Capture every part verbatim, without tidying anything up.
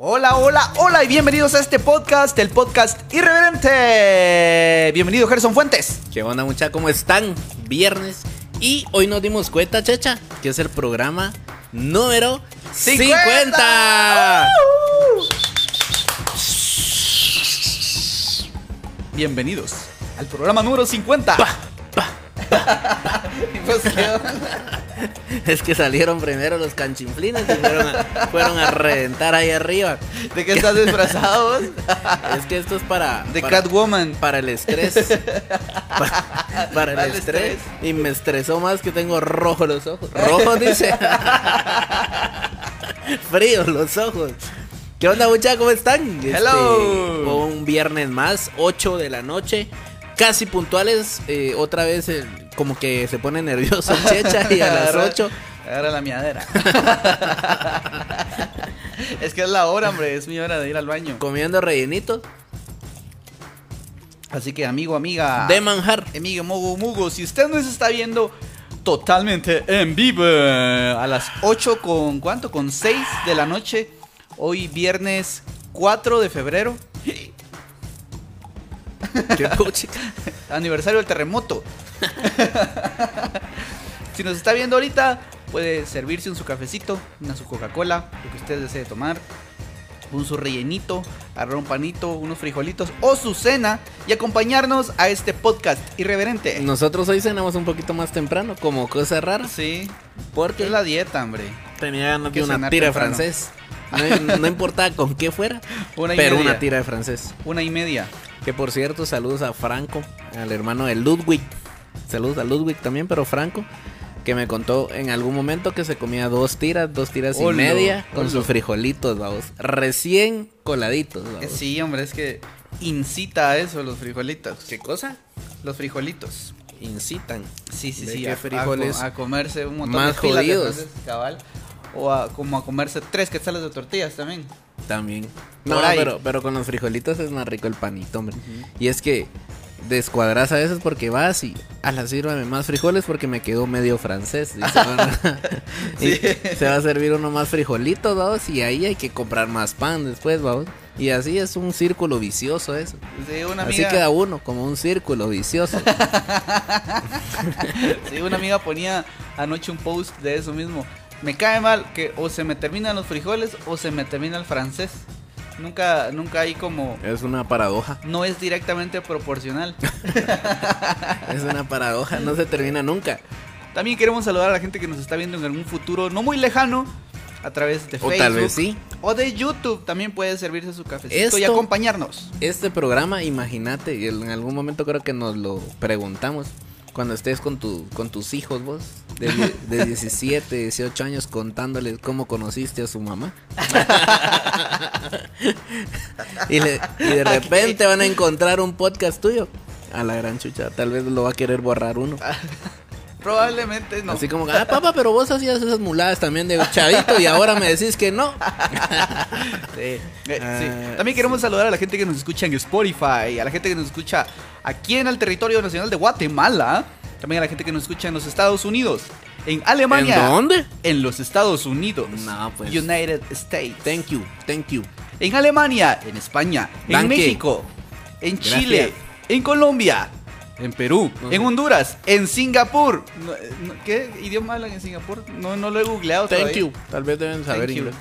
Hola, hola, hola y bienvenidos a este podcast, el podcast irreverente. Bienvenido Gerson Fuentes. ¿Qué onda mucha? ¿Cómo están? Viernes. Y hoy nos dimos cuenta, Checha, que es el programa número cincuenta. cincuenta. Uh-huh. Bienvenidos al programa número cincuenta. Pa, pa, pa. Pues, ¿qué onda? Es que salieron primero los canchinflines y fueron a, fueron a reventar ahí arriba. ¿De qué estás disfrazado? Es que esto es para... De para, Catwoman. Para el estrés. Para, para el, el estrés. estrés. Y me estresó más que tengo rojo los ojos. Rojo dice. Fríos los ojos. ¿Qué onda muchachos? ¿Cómo están? Hello. Este, un viernes más, ocho de la noche. Casi puntuales, eh, otra vez eh, como que se pone nervioso Checha y a las ocho. Agarra la miadera. Es que es la hora, hombre, es mi hora de ir al baño. Comiendo rellenitos. Así que amigo, amiga. De manjar. Amigo, mugo, mugo, si usted nos está viendo totalmente en vivo a las ocho con ¿cuánto? Con seis de la noche. Hoy viernes cuatro de febrero. ¿Qué pucha? Aniversario del terremoto. Si nos está viendo ahorita, puede servirse un su cafecito, una su Coca-Cola, lo que usted desee tomar, un su rellenito, agarrar un panito, unos frijolitos o su cena y acompañarnos a este podcast irreverente. Nosotros hoy cenamos un poquito más temprano, como cosa rara. Sí, porque es la dieta, hombre. Tenía ganas de una tira de francés. No, no importaba con qué fuera, una pero media. Una tira de francés. Una y media. Que por cierto, saludos a Franco, al hermano de Ludwig. Saludos a Ludwig también, pero Franco, que me contó en algún momento que se comía dos tiras, dos tiras olo, y media con olo. Sus frijolitos, vamos. Recién coladitos, vamos. Sí, hombre, es que incita a eso los frijolitos. ¿Qué cosa? Los frijolitos. Incitan. Sí, sí, sí, a, frijoles a, a comerse un montón más de pilas, jodidos. Entonces, cabal. O a, como a comerse tres quetzales de tortillas también. También. No, pero, pero con los frijolitos es más rico el panito, hombre. Uh-huh. Y es que descuadras a veces porque vas y a la sírvame más frijoles porque me quedó medio francés. Y se, van a, y se va a servir uno más frijolitos, vamos. Y ahí hay que comprar más pan después, vamos. Y así es un círculo vicioso eso. Sí, una amiga... Así queda uno, como un círculo vicioso. Sí, una amiga ponía anoche un post de eso mismo. Me cae mal que o se me terminan los frijoles o se me termina el francés. Nunca, nunca hay como... Es una paradoja. No es directamente proporcional. Es una paradoja, no se termina nunca. También queremos saludar a la gente que nos está viendo en algún futuro no muy lejano a través de Facebook. O tal vez sí. O de YouTube, también puede servirse su cafecito Esto, y acompañarnos. Este programa, imagínate, en algún momento creo que nos lo preguntamos. Cuando estés con, tu, con tus hijos vos, de, de diecisiete, dieciocho años, contándoles cómo conociste a su mamá. Y, le, y de repente van a encontrar un podcast tuyo. A la gran chucha, tal vez lo va a querer borrar uno. Probablemente no. Así como, ah, papá, pero vos hacías esas muladas también de chavito y ahora me decís que no. Sí. Eh, ah, sí. También queremos sí. saludar a la gente que nos escucha en Spotify, a la gente que nos escucha... Aquí en el territorio nacional de Guatemala. También a la gente que nos escucha en los Estados Unidos. En Alemania. ¿En dónde? En los Estados Unidos. No, pues. United States. Thank you, thank you. En Alemania, en España, Danke. En México, en Gracias. Chile, en Colombia, en Perú, no sé. En Honduras, en Singapur. ¿Qué idioma hablan en Singapur? No, no lo he googleado todavía. Thank you. Tal vez deben saber inglés.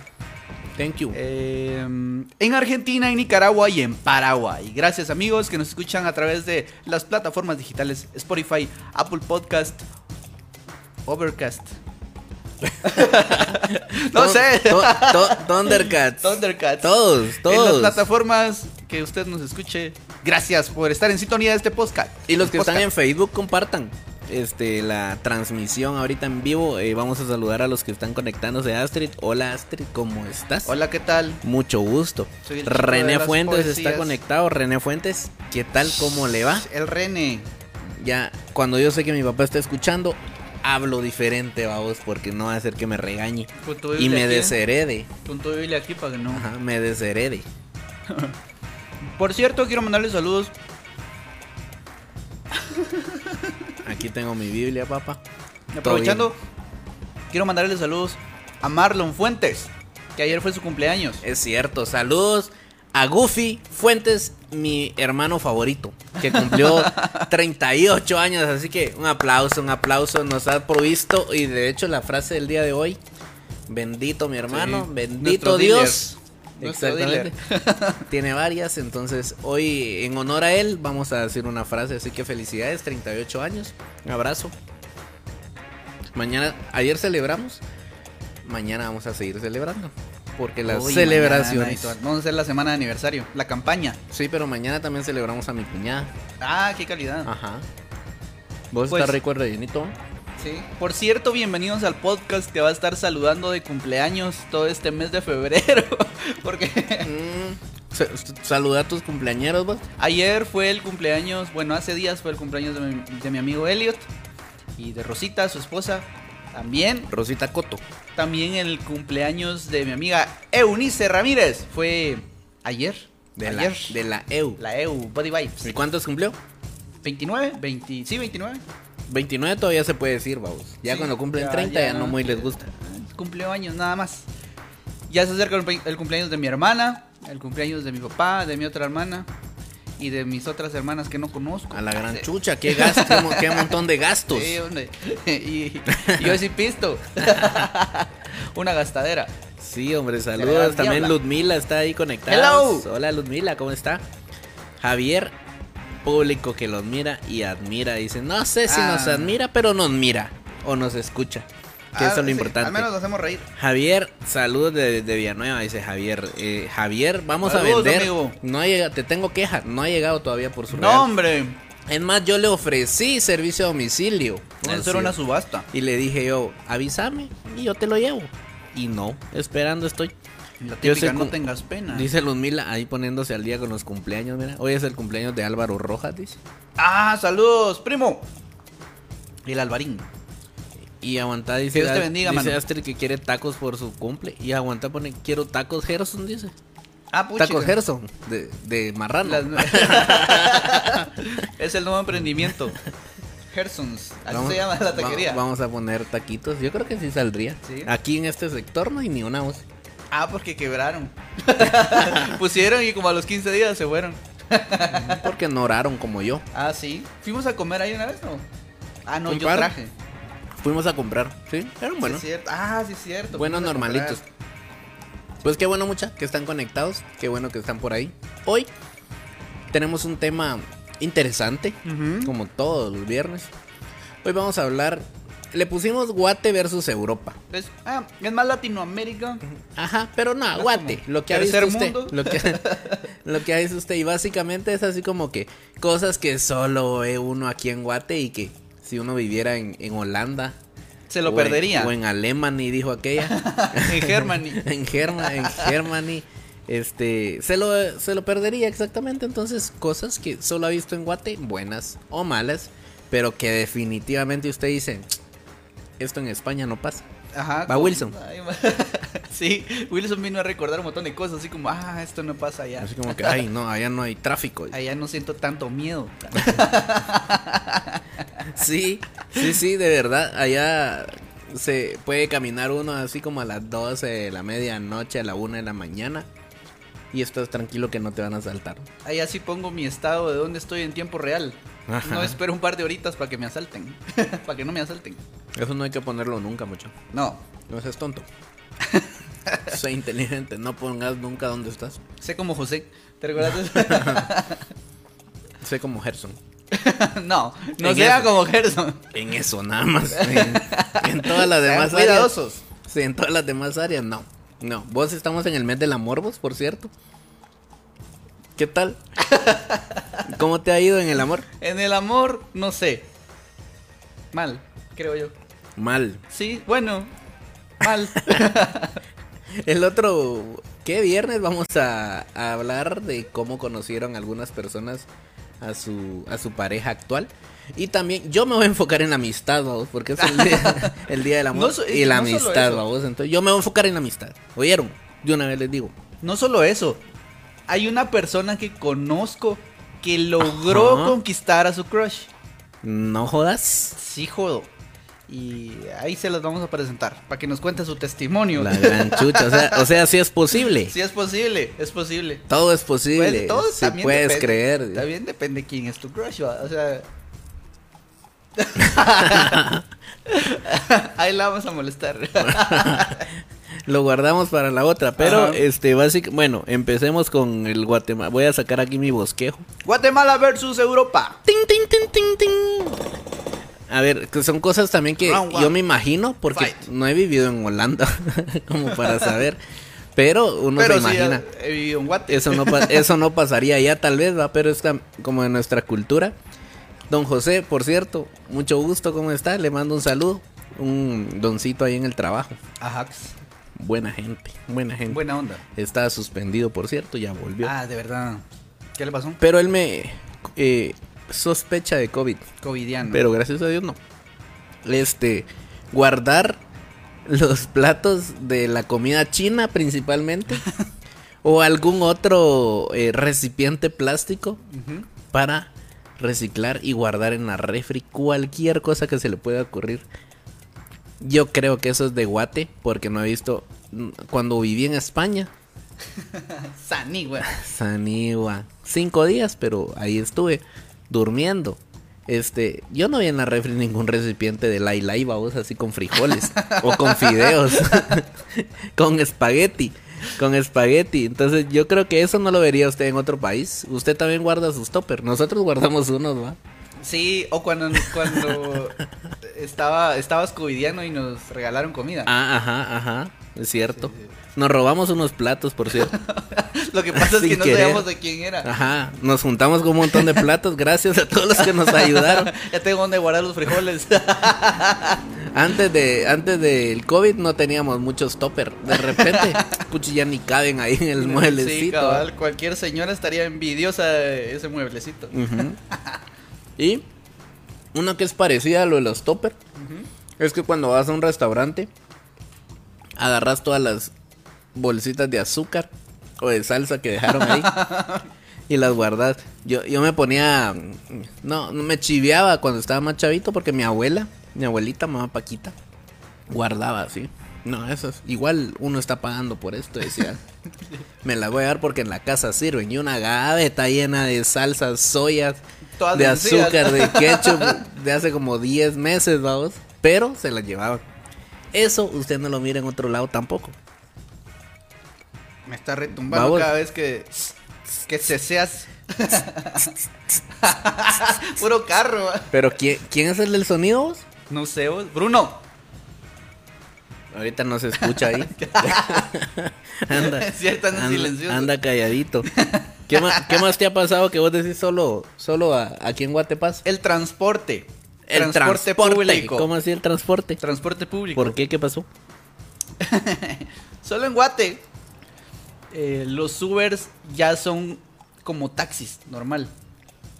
Thank you. Eh, en Argentina, en Nicaragua y en Paraguay. Gracias amigos que nos escuchan a través de las plataformas digitales Spotify, Apple Podcast, Overcast. No sé. Thundercats. Thundercats. Todos, todos. En las plataformas que usted nos escuche. Gracias por estar en sintonía de este podcast. Y los que están en Facebook, compartan. Este, la transmisión ahorita en vivo. eh, Vamos a saludar a los que están conectándose. Astrid, hola Astrid, ¿cómo estás? Hola, ¿qué tal? Mucho gusto. René Fuentes está conectado. René Fuentes, ¿qué tal? ¿Cómo le va? El René. Ya, cuando yo sé que mi papá está escuchando, hablo diferente, vamos, porque no va a hacer que me regañe y me desherede. Con tu Biblia aquí para que no. Ajá, me desherede. Por cierto, quiero mandarle saludos. Aquí tengo mi Biblia, papá. Aprovechando, quiero mandarle saludos a Marlon Fuentes. que ayer fue su cumpleaños. Es cierto, saludos a Goofy Fuentes, mi hermano favorito, que cumplió treinta y ocho años, así que un aplauso, un aplauso, nos ha provisto. Y de hecho la frase del día de hoy, bendito mi hermano, sí, bendito Dios. Exactamente. Tiene varias, entonces hoy en honor a él vamos a decir una frase, así que felicidades, treinta y ocho años, un abrazo. Mañana, ayer celebramos, mañana vamos a seguir celebrando, porque las Uy, celebraciones mañana, vamos a hacer la semana de aniversario, la campaña. Sí, pero mañana también celebramos a mi cuñada. Ah, qué calidad. Ajá. ¿Vos pues, estás rico el rellenito? Sí. Por cierto, bienvenidos al podcast que va a estar saludando de cumpleaños todo este mes de febrero. Porque mm, saluda a tus cumpleañeros vos. Ayer fue el cumpleaños, bueno, hace días fue el cumpleaños de mi, de mi amigo Elliot. Y de Rosita, su esposa, también. Rosita Coto. También el cumpleaños de mi amiga Eunice Ramírez. Fue ayer. De, ayer. La, de la E U. La E U, Body Vibes. ¿Y cuántos cumplió? veintinueve Sí, veintinueve veintinueve todavía se puede decir, vamos. Ya sí, cuando cumplen ya, treinta ya, ya no, no muy les gusta. Cumplió años nada más. Ya se acerca el cumpleaños de mi hermana, el cumpleaños de mi papá, de mi otra hermana y de mis otras hermanas que no conozco. A la gran sí. chucha, qué gasto, qué montón de gastos. Sí, hombre. Y, y yo sí pisto. Una gastadera. Sí, hombre, saludos. También diabla. Ludmila está ahí conectada. Hello. Hola Ludmila, ¿cómo está? Javier, público que los mira y admira. Dice, no sé si ah. nos admira, pero nos mira o nos escucha. Que ah, eso es lo sí, importante. Al menos nos hacemos reír. Javier, saludos de, de Villanueva, dice Javier. Eh, Javier, vamos saludos, a vender. Amigo. No ha llegado, te tengo queja, no ha llegado todavía por su. No, real. Hombre. Es más, yo le ofrecí servicio a domicilio. Vamos a hacer una subasta. Y le dije yo, avísame y yo te lo llevo. Y no, esperando estoy. La típica, no tengas pena. Dice Ludmila, ahí poniéndose al día con los cumpleaños, mira. Hoy es el cumpleaños de Álvaro Rojas, dice. Ah, saludos, primo. El Alvarín. Y aguanta, dice, Dios te bendiga, dice mano. Astrid que quiere tacos por su cumple. Y aguanta, pone, quiero tacos Gerson, dice. Ah, pucha. Tacos Gerson, de, de marrano. Las... es el nuevo emprendimiento. Gersons, así vamos, se llama la taquería. Vamos a poner taquitos, yo creo que sí saldría. ¿Sí? Aquí en este sector no hay ni una voz. Ah, porque quebraron. Pusieron y como a los quince días se fueron. Porque no oraron como yo. Ah, sí. ¿Fuimos a comer ahí una vez o no? Ah, no, yo par? traje. Fuimos a comprar, sí, pero bueno. Sí, ah, sí, es cierto. Buenos normalitos. Pues qué bueno, mucha, que están conectados. Qué bueno que están por ahí. Hoy tenemos un tema interesante, uh-huh. como todos los viernes. Hoy vamos a hablar. Le pusimos Guate versus Europa. Pues, ah, es más Latinoamérica. Ajá, pero no, no Guate. Lo que ha visto usted. Mundo. Lo que, lo que ha visto usted. Y básicamente es así como que cosas que solo ve uno aquí en Guate y que. Si uno viviera en, en Holanda se lo o perdería en, o en Alemania, dijo aquella. En Germany. En Germa, en Germany. Este, se lo, se lo perdería exactamente. Entonces, cosas que solo ha visto en Guate, buenas o malas, pero que definitivamente usted dice, esto en España no pasa. Ajá. Va Wilson. Ay, sí, Wilson vino a recordar un montón de cosas, así como, ah, esto no pasa allá. Así como que, ay, no, allá no hay tráfico. Allá no siento tanto miedo. Sí, sí, sí, de verdad, allá se puede caminar uno así como a las doce de la medianoche, a la una de la mañana. Y estás tranquilo que no te van a asaltar. Ahí así pongo mi estado de donde estoy en tiempo real. Ajá. No espero un par de horitas para que me asalten. Para que no me asalten. Eso no hay que ponerlo nunca, mucho. No. No seas tonto. Sé inteligente, no pongas nunca dónde estás. Sé como José, ¿te recuerdas? Sé como Gerson. No, no en sea eso. Como Gerson. En eso nada más. En, en todas las demás áreas. Cuidadosos. Sí, en todas las demás áreas, no. No, vos estamos en el mes del amor, vos, por cierto. ¿Qué tal? ¿Cómo te ha ido en el amor? En el amor, no sé. Mal, creo yo. Mal. Sí, bueno, mal. El otro, ¿qué viernes? Vamos a, a hablar de cómo conocieron algunas personas a su, a su pareja actual. Y también, yo me voy a enfocar en la amistad, vamos, porque es el día, el día del amor no, y la no amistad, vamos. Entonces, yo me voy a enfocar en la amistad. ¿Oyeron? De una vez les digo. No solo eso, hay una persona que conozco que logró Ajá. conquistar a su crush. No jodas. Sí, jodo. y ahí se las vamos a presentar para que nos cuente su testimonio. La gran chucha, o sea, o sea, sí es posible. Sí es posible, es posible. Todo es posible. Pues, todo sí también puedes depende, creer. También depende quién es tu crush, o sea. Ahí la vamos a molestar. Lo guardamos para la otra, pero ajá, este básicamente, bueno, empecemos con el Guatemala. Voy a sacar aquí mi bosquejo. Guatemala versus Europa. Tin, tin, tin, tin, tin. A ver, que son cosas también que yo me imagino, porque Fight. no he vivido en Holanda, como para saber. Pero uno pero se si imagina. He vivido en Guate. Eso no, eso no pasaría allá tal vez, ¿va? Pero es como de nuestra cultura. Don José, por cierto, mucho gusto, ¿cómo está? Le mando un saludo. Un doncito ahí en el trabajo. Ajax. Buena gente, buena gente. Buena onda. Estaba suspendido, por cierto, ya volvió. Ah, de verdad. ¿Qué le pasó? Pero él me... Eh, sospecha de COVID. Covidiano. Pero gracias a Dios no. Este, guardar los platos de la comida china principalmente o algún otro eh, recipiente plástico uh-huh. para reciclar y guardar en la refri cualquier cosa que se le pueda ocurrir. Yo creo que eso es de Guate, porque no he visto cuando viví en España. Sanigua. Sanigua. Cinco días, pero ahí estuve. Durmiendo. Este, yo no vi en la refri ningún recipiente de lai lai, babos, así con frijoles o con fideos, con espagueti, con espagueti. Entonces, yo creo que eso no lo vería usted en otro país. Usted también guarda sus toppers. Nosotros guardamos unos, ¿va? Sí, o cuando cuando estaba estabas covidiano y nos regalaron comida. Ah, ajá, ajá. Es cierto. Sí, sí. Nos robamos unos platos, por cierto. Lo que pasa es que no sabíamos de quién era. Ajá, nos juntamos con un montón de platos. Gracias a todos los que nos ayudaron. Ya tengo donde guardar los frijoles. Antes de antes del COVID no teníamos muchos topper. De repente, puchi, ya ni caben ahí en el mueblecito. Sí, cabal, cualquier señora estaría envidiosa de ese mueblecito. Uh-huh. Y uno que es parecido a lo de los topper uh-huh. es que cuando vas a un restaurante agarras todas las bolsitas de azúcar o de salsa que dejaron ahí y las guardas. Yo, yo me ponía... No, me chiveaba cuando estaba más chavito porque mi abuela, mi abuelita, mamá Paquita, guardaba así. No, eso es... Igual uno está pagando por esto, decía. Me las voy a dar porque en la casa sirven. Y una gaveta llena de salsas, soyas, todas de azúcar, de ketchup, de hace como diez meses, vamos. Pero se las llevaban. Eso usted no lo mira en otro lado tampoco. Me está retumbando Babos. cada vez que que seas puro carro. Pero ¿quién, quién es el del sonido vos? No sé vos, Bruno. Ahorita no se escucha ahí. Anda, es cierto, anda, anda silencioso. Anda calladito. ¿Qué más, ¿Qué más te ha pasado que vos decís solo solo a, aquí en Guatepas? El transporte. El transporte, transporte público. ¿Cómo así el transporte? Transporte público. ¿Por qué? ¿Qué pasó? Solo en Guate. Eh, los Ubers ya son como taxis, normal.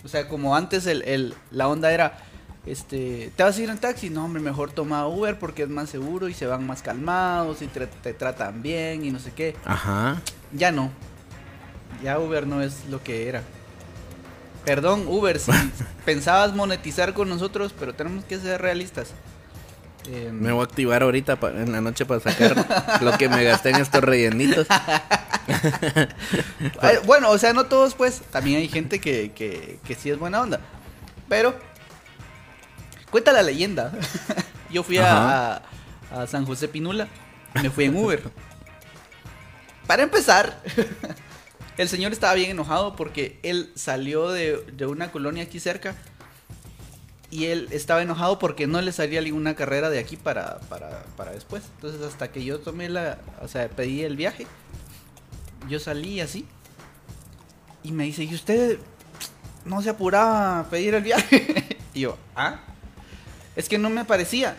O sea, como antes el, el, la onda era, este, ¿te vas a ir en taxi? No, hombre, mejor toma Uber porque es más seguro y se van más calmados y te, te tratan bien y no sé qué. Ajá. Ya no. Ya Uber no es lo que era. Perdón, Uber, si pensabas monetizar con nosotros, pero tenemos que ser realistas. Eh, me voy a activar ahorita pa- en la noche para sacar lo que me gasté en estos rellenitos. Bueno, o sea, no todos, pues. También hay gente que, que, que sí es buena onda. Pero, cuenta la leyenda. Yo fui a, a San José Pinula. Me fui en Uber. Para empezar, el señor estaba bien enojado porque él salió de, de una colonia aquí cerca. Y él estaba enojado porque no le salía ninguna carrera de aquí para, para, para después. Entonces hasta que yo tomé la... O sea, pedí el viaje. Yo salí así. Y me dice, ¿y usted no se apuraba a pedir el viaje? Y yo, ¿ah? Es que no me aparecía.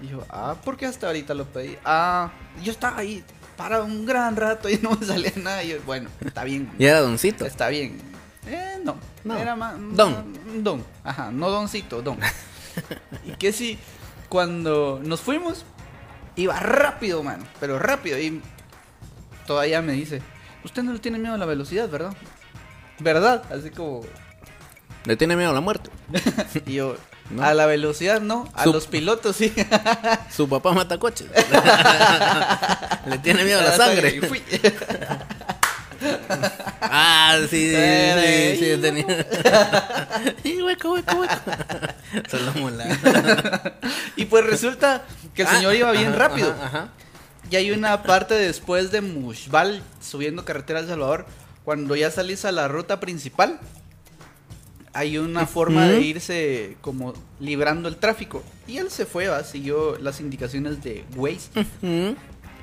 Y yo, ah, ¿por qué hasta ahorita lo pedí? Ah, yo estaba ahí para un gran rato y no me salía nada. Y yo, bueno, está bien. ¿Y era doncito? Está bien. Eh, no. No. Era más... Don. Don, ajá, no doncito, don. Y que si cuando nos fuimos iba rápido, mano, pero rápido. Y todavía me dice, usted no le tiene miedo a la velocidad, ¿verdad? ¿Verdad? Así como... ¿Le tiene miedo a la muerte? Y yo, No. A la velocidad no, a su... los pilotos sí. Su papá mata coches. Le tiene miedo a la sangre. Ah, sí, sí, sí, tenía. Y hueco, hueco, hueco. Solo mola. Y pues resulta que el señor ah, iba bien ajá, rápido. Ajá, ajá. Y hay una parte después de Muxbal, subiendo carretera a El Salvador, cuando ya salís a la ruta principal, hay una forma ¿Mm? de irse como librando el tráfico. Y él se fue, ¿va? Siguió las indicaciones de Waze. ¿Mm?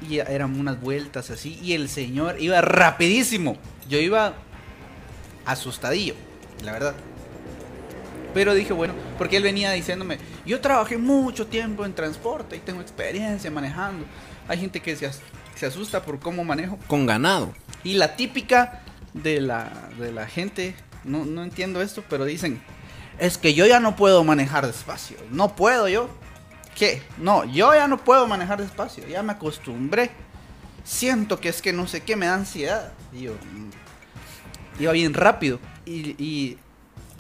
Y eran unas vueltas así. Y el señor iba rapidísimo. Yo iba asustadillo, la verdad. Pero dije, bueno, porque él venía diciéndome, yo trabajé mucho tiempo en transporte y tengo experiencia manejando. Hay gente que se, as- se asusta por cómo manejo. Con ganado. Y la típica de la, de la gente, no, no entiendo esto, pero dicen, es que yo ya no puedo manejar despacio. No puedo yo. ¿Qué? No, yo ya no puedo manejar despacio. Ya me acostumbré. Siento que es que no sé qué, me da ansiedad. Y yo, iba bien rápido. Y, y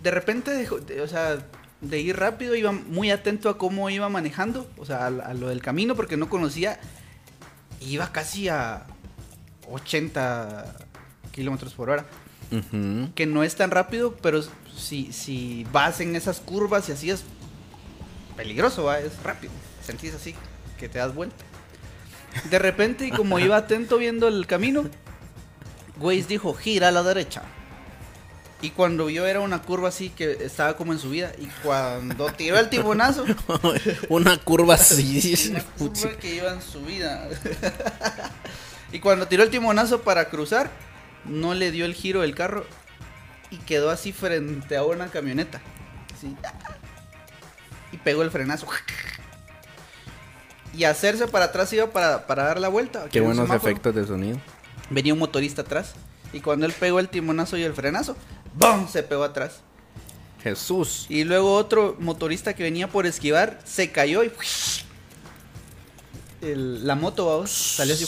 de repente, dejó, de, o sea, de ir rápido, iba muy atento a cómo iba manejando. O sea, a, a lo del camino, porque no conocía. Iba casi a ochenta kilómetros por hora. Uh-huh. Que no es tan rápido, pero si, si vas en esas curvas y así es peligroso, ¿va? Es rápido. Sentís así, que te das vuelta. De repente, y como iba atento viendo el camino, Waze dijo, gira a la derecha. Y cuando vio era una curva así que estaba como en subida. Y cuando tiró el tibonazo. Una curva así. Una curva que iba en subida. Y cuando tiró el timonazo para cruzar, no le dio el giro del carro. Y quedó así frente a una camioneta. Así. Y pegó el frenazo. Y hacerse para atrás iba para, para dar la vuelta. Qué buenos efectos de sonido. Venía un motorista atrás. Y cuando él pegó el timonazo y el frenazo, ¡bum! Se pegó atrás. Jesús. Y luego otro motorista que venía por esquivar se cayó y el, la moto, vamos, salió así.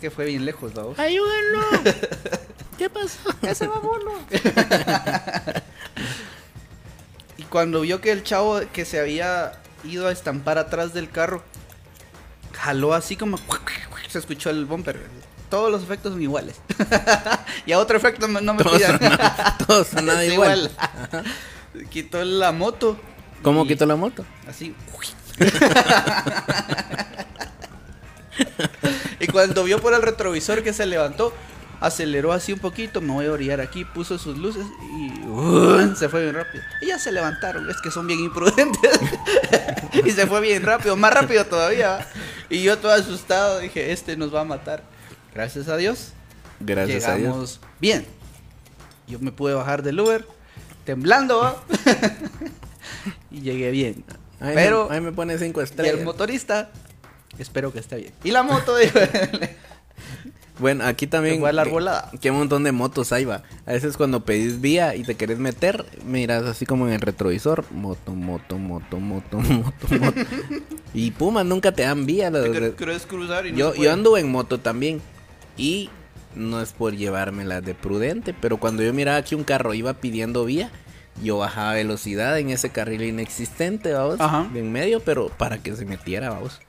Que fue bien lejos, vamos. ¡Ayúdenlo! ¿Qué pasó? ¡Ese babulo! Y cuando vio que el chavo que se había ido a estampar atrás del carro jaló así como... Se escuchó el bumper. Todos los efectos son iguales. Y a otro efecto no me pidan. Todos son nada igual. igual. Quitó la moto. ¿Cómo quitó la moto? Así. Y cuando vio por el retrovisor que se levantó, aceleró así un poquito. Me voy a orillar aquí. Puso sus luces y uh, se fue bien rápido. Y ya se levantaron. Es que son bien imprudentes. Y se fue bien rápido. Más rápido todavía. Y yo todo asustado. Dije, este nos va a matar. Gracias a Dios. Gracias a Dios. Llegamos bien. Yo me pude bajar del Uber. Temblando. Y llegué bien. Ahí pero me, ahí me pone cinco estrellas. Y el motorista. Espero que esté bien. Y la moto de... Bueno, aquí también qué montón de motos hay, va. A veces cuando pedís vía y te querés meter, miras así como en el retrovisor, moto, moto, moto, moto, moto, moto. Y puma, nunca te dan vía. Los... Te querés cruzar y no yo, yo ando en moto también. Y no es por llevármela de prudente, pero cuando yo miraba que un carro iba pidiendo vía, yo bajaba velocidad en ese carril inexistente, vamos, ajá, de en medio, pero para que se metiera, vamos.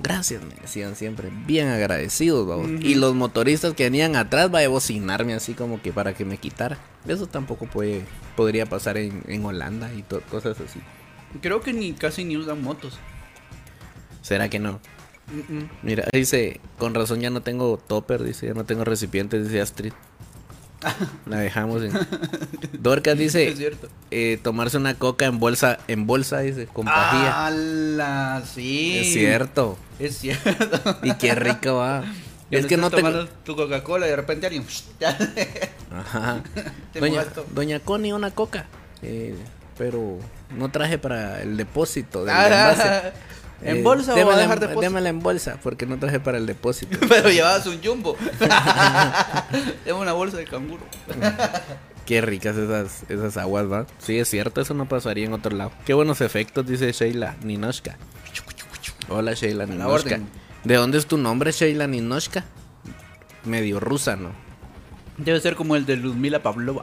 Gracias, me decían siempre, bien agradecidos, vamos. Uh-huh. Y los motoristas que venían atrás, va a bocinarme así como que para que me quitara. Eso tampoco puede, podría pasar en, en Holanda y to- cosas así. Creo que ni casi ni usan motos. ¿Será que no? Uh-uh. Mira, dice, con razón ya no tengo topper, dice, ya no tengo recipientes, dice Astrid. La dejamos en... Dorcas dice, es cierto. Eh, tomarse una coca en bolsa, en bolsa, dice, con pajilla. ¡Hala! Sí. Es cierto. Es cierto. Y qué rico va. Es que no te... tu Coca-Cola y de repente alguien... Ajá. ¿Te Doña, Doña Connie, una coca. Eh, pero no traje para el depósito del envase. ¿En eh, bolsa o a dejar depósito? Démela en bolsa, porque no traje para el depósito. Pero llevabas un jumbo. Deme una bolsa de canguro. Qué ricas esas, esas aguas, ¿va? Sí, es cierto, eso no pasaría en otro lado. Qué buenos efectos, dice Sheila Ninoshka. Hola, Sheila Ninoshka. ¿De dónde es tu nombre, Sheila Ninoshka? Medio rusa, ¿no? Debe ser como el de Ludmila Pavlova.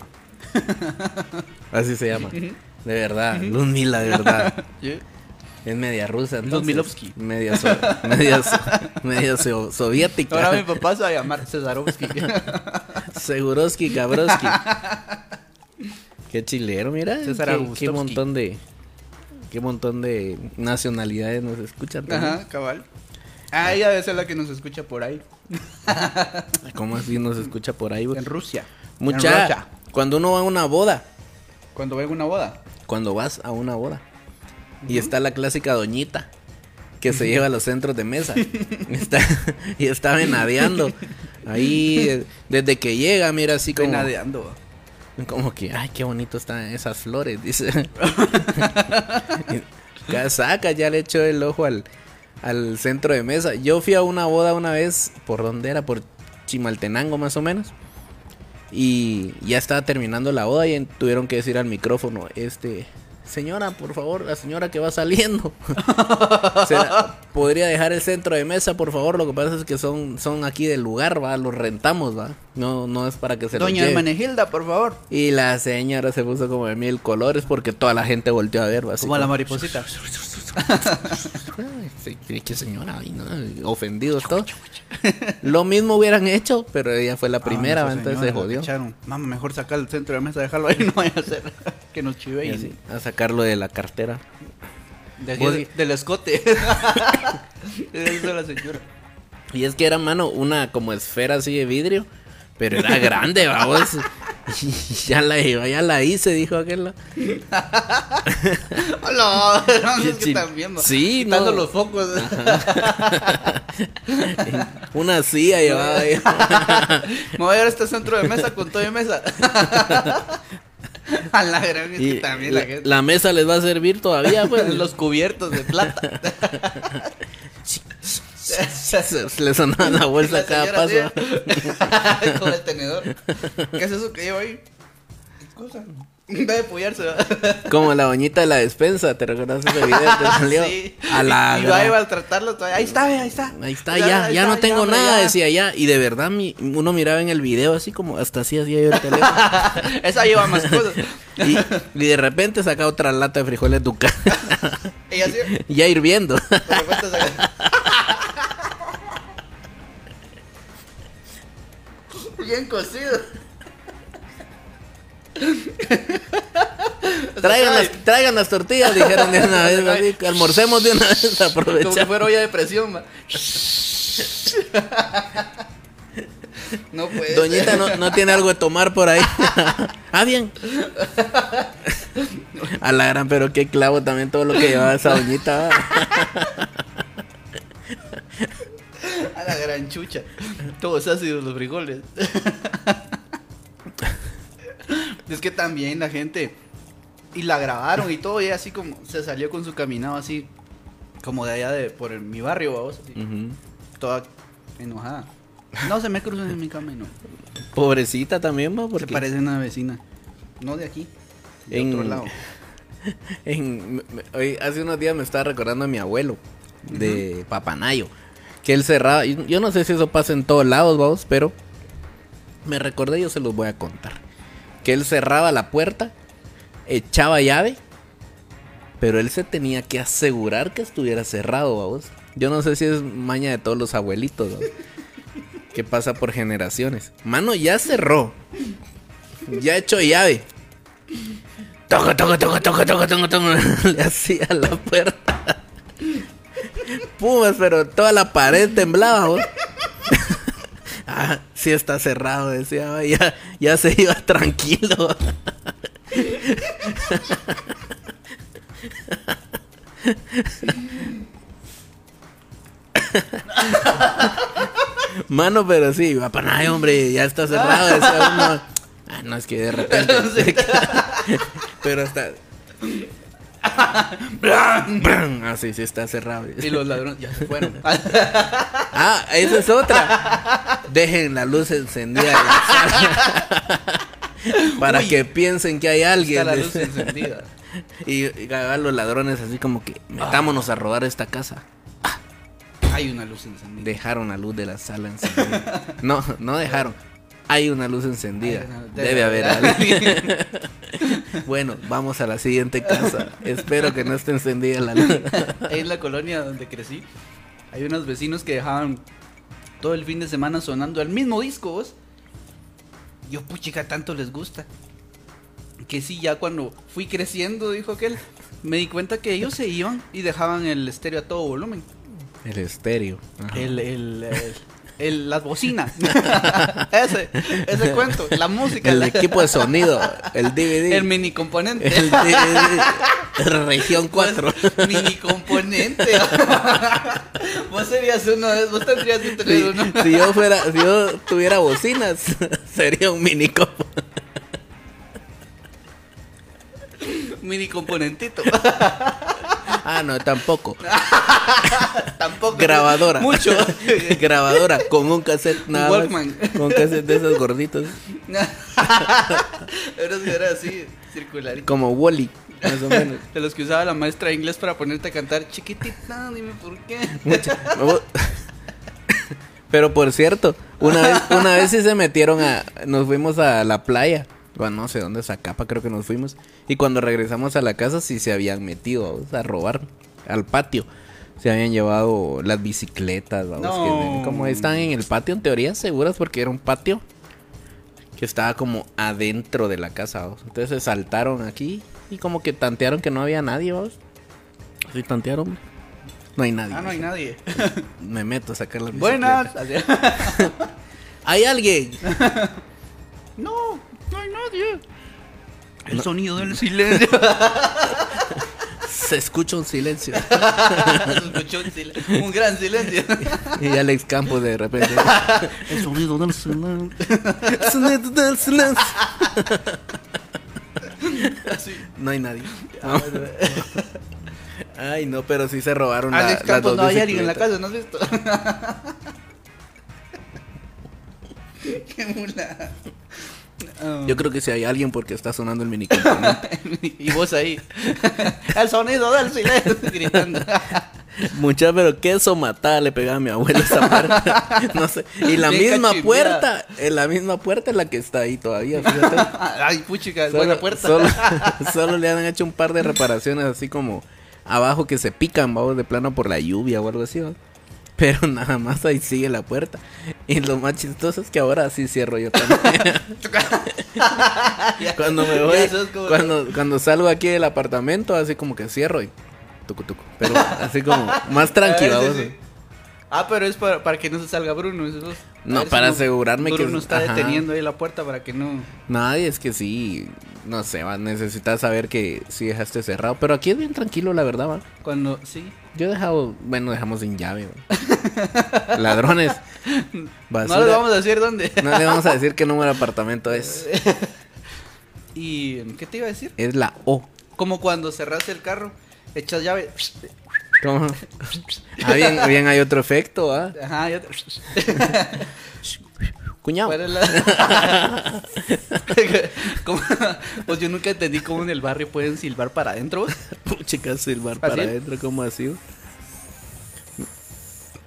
Así se llama. De verdad, Ludmila, de verdad. Es media rusa. Ludmilovsky. Media, so, media, so, media so, soviética. Ahora mi papá se va a llamar Cesarovsky. Segurovsky, Cabrovsky. Qué chilero, mira. César qué, qué montón de qué montón de nacionalidades nos escuchan también. Ajá, cabal. Ah, ella debe ser la que nos escucha por ahí. ¿Cómo así nos escucha por ahí? Vos? En Rusia. Mucha. En cuando uno va a una boda. Cuando va a una boda. Cuando vas a una boda. Uh-huh. Y está la clásica doñita que se lleva a los centros de mesa. está, y está venadeando. Ahí, desde que llega, mira así como... Venadeando. Como que, ay, qué bonito están esas flores, dice. Saca, ya le echó el ojo al... al centro de mesa. Yo fui a una boda una vez, ¿por dónde era? Por Chimaltenango más o menos. Y ya estaba terminando la boda y tuvieron que decir al micrófono, este, señora, por favor, la señora que va saliendo, ¿será, podría dejar el centro de mesa, por favor? Lo que pasa es que son, son aquí del lugar, va, los rentamos, va. No, no es para que se doña Hermenegilda, por favor. Y la señora se puso como de mil colores porque toda la gente volteó a ver, va. Así como, como la mariposita. Qué señora, ¿no? Ofendidos todos. Lo mismo hubieran hecho, pero ella fue la primera, ah, entonces se jodió. Mamá, mejor sacar el centro de mesa, dejarlo ahí, no vaya a hacer que nos chiveen. A sacarlo de la cartera. De, de, del escote. Eso la señora. Y es que era, mano, una como esfera así de vidrio, pero era grande, vamos. Ya la ya la hice, dijo aquel. Hola, no, es que están viendo. Sí, quitando no. los focos. Una silla llevaba ahí. Me voy a ir a este centro de mesa con todo de mesa. A la gran es que también la, la gente. La mesa les va a servir todavía, pues. Los cubiertos de plata. Le sonaba la bolsa a cada paso. ¿Sí? Con el tenedor. ¿Qué es eso que llevo ahí? Cosa. Debe de apoyarse. Como la doñita de la despensa, ¿te recuerdas ese video? Te salió. Sí. A la. Y va a tratarlo todavía. Ahí está, ahí está. Ahí está, ya, ya, ahí ya está, no tengo ya, nada, ya. Decía ya. Y de verdad, mi, uno miraba en el video así como hasta así hacía yo el teléfono. Esa lleva más cosas. Y, y de repente saca otra lata de frijoles Ducal. ¿Y así? Ya hirviendo. De repente saca. Bien cocido. Traigan las, traigan las tortillas, dijeron de una vez, así, almorcemos de una vez, aprovechamos. Como fuera olla de presión, ma. No puede Doñita ser. No, no tiene algo de tomar por ahí. Ah, bien. A la gran, pero qué clavo también todo lo que llevaba esa doñita. A la gran chucha. Todos ácidos los frijoles. Es que también la gente. Y la grabaron y todo. Y así como se salió con su caminado así. Como de allá de por el, mi barrio, babos. Uh-huh. Toda enojada. No se me cruzan en mi camino. Pobrecita también, ¿no? Porque se parece a una vecina. No de aquí. De en, otro lado. En, hoy, hace unos días me estaba recordando a mi abuelo. De uh-huh. Papanayo. Que él cerraba, yo no sé si eso pasa en todos lados, vamos, pero me recordé, yo se los voy a contar. Que él cerraba la puerta, echaba llave, pero él se tenía que asegurar que estuviera cerrado, vamos. Yo no sé si es maña de todos los abuelitos, ¿vamos? Que pasa por generaciones. Mano, ya cerró, ya echó llave. Toca, toca, toca, toca, toca, toca, toca. Le hacía la puerta. Pumas, pero toda la pared temblaba, vos. Ah, sí está cerrado, decía, ya, ya se iba tranquilo. Mano, pero sí, va para nada, hombre, ya está cerrado, decía uno. Ah, no, es que de repente. Pero hasta... Blan, blan. Ah, sí, sí está cerrado. Y los ladrones ya se fueron. Ah, esa es otra. Dejen la luz encendida la para uy, que piensen que hay alguien. Está la luz encendida. Y, y a los ladrones así como que metámonos ah. a robar esta casa. Ah. Hay una luz encendida. Dejaron la luz de la sala encendida. No, no dejaron. hay una luz encendida. Una, debe, debe haber alguien. Bueno, vamos a la siguiente casa. Espero que no esté encendida la luz. Ahí en la colonia donde crecí, hay unos vecinos que dejaban todo el fin de semana sonando el mismo disco, vos. Yo, puchica, tanto les gusta. Que sí, ya cuando fui creciendo, dijo aquel, me di cuenta que ellos se iban y dejaban el estéreo a todo volumen. El estéreo. El, el, el, el, las bocinas. ese, ese cuento, la música. El equipo de sonido, el D V D. El mini componente. El D V D, región cuatro. Pues, mini componente. Vos serías uno de esos, vos tendrías que tener uno. Si, si yo fuera, si yo tuviera bocinas, sería un mini componente. Mini componentito. Ah, no, tampoco. Tampoco. Grabadora. Mucho. Grabadora con un cassette nada Walkman. Más. Con cassette de esos gorditos. Pero si era así, circular. Como Wally, más o menos. De los que usaba la maestra de inglés para ponerte a cantar chiquitita, dime por qué. Mucho. Pero por cierto, una vez, una vez sí se metieron a... Nos fuimos a la playa. Bueno, no sé dónde, Zacapa creo que nos fuimos. Y cuando regresamos a la casa sí se habían metido, ¿vos? A robar al patio. Se habían llevado las bicicletas, ¿vos? No. Que, como están en el patio, en teoría seguras porque era un patio que estaba como adentro de la casa, ¿vos? Entonces se saltaron aquí y como que tantearon que no había nadie, ¿vos? Sí, tantearon. No hay nadie. Ah, no hay nadie. Me meto a sacar las bicicletas. Buenas. ¿Hay alguien? No. No hay nadie. El no. Sonido del silencio. Se escucha un silencio. Se escuchó un silencio. Un gran silencio. Y Alex Campos de repente. El sonido del silencio. El sonido del silencio. Así. No hay nadie. No. Ay, no, pero sí se robaron la, Alex Campos, no hay alguien en la casa, ¿no has visto? Qué mula. Um. Yo creo que si hay alguien porque está sonando el minicomponente. Y vos ahí. El sonido del silencio gritando. Mucha, pero qué somatada le pegaba a mi abuelo esa parte. No sé. Y la Bien misma cachimera. Puerta, en la misma puerta es la que está ahí todavía, fíjate. Ay, puchica, solo, buena puerta. Solo, solo le han hecho un par de reparaciones así como abajo que se pican, vamos, de plano por la lluvia o algo así, ¿no? Pero nada más ahí sigue la puerta. Y lo más chistoso es que ahora sí cierro yo también. Cuando me voy, cuando, cuando salgo aquí del apartamento, así como que cierro y tucu tucu. Pero así como más tranquilo. Sí, sí. Ah, pero es para, para que no se salga Bruno. Eso es, no, para si asegurarme Bruno que... Bruno está ajá. deteniendo ahí la puerta para que no... Nadie, es que sí... No sé, va, necesitas saber que sí dejaste cerrado. Pero aquí es bien tranquilo, la verdad, va. Cuando, sí. Yo he dejado, bueno, dejamos sin llave, va. Ladrones. Basura. No les vamos a decir dónde. No le vamos a decir qué número de apartamento es. ¿Y qué te iba a decir? Es la O. Como cuando cerraste el carro, echas llave... ¿Cómo? Ah, bien, bien hay otro efecto, ¿ah? ¿Eh? Ajá, hay otro. Cuñado. La... Pues yo nunca entendí cómo en el barrio pueden silbar para adentro. Chicas, silbar para adentro, ¿cómo ha sido?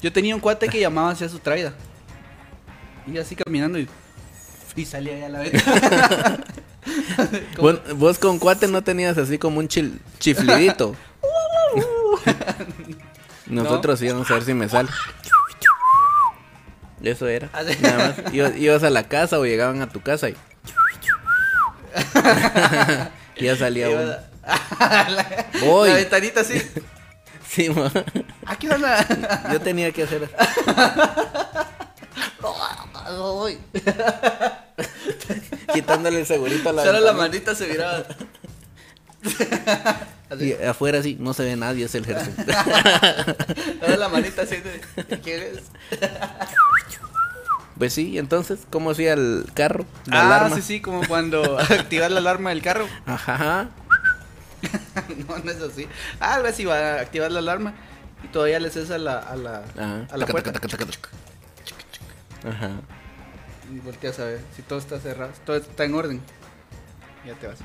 Yo tenía un cuate que llamaba hacia su traída. Y así caminando y, y salía allá a la vez. ¿Vos, vos con cuate no tenías así como un chil... chiflidito? Nosotros íbamos ¿no? sí, a ver si me sale. Eso era. Nada más. Ibas, ibas a la casa o llegaban a tu casa y. Y ya salía uno. La, la ventanita así. Sí, ma. Aquí no la... Yo tenía que hacer. Quitándole el segurito a la. Solo la manita se viraba. Y afuera sí, no se ve nadie, es el Gerson. Toda la manita así de, ¿quieres? Pues sí, entonces, ¿cómo hacía el carro? La ah, alarma. sí, sí, como cuando activas la alarma del carro. Ajá. No, no es así. Ah, ahora sí va a activar la alarma y todavía le cesa a la, a la, a la puerta. Ajá. Y volteas a ver si todo está cerrado, todo está en orden. Ya te vas.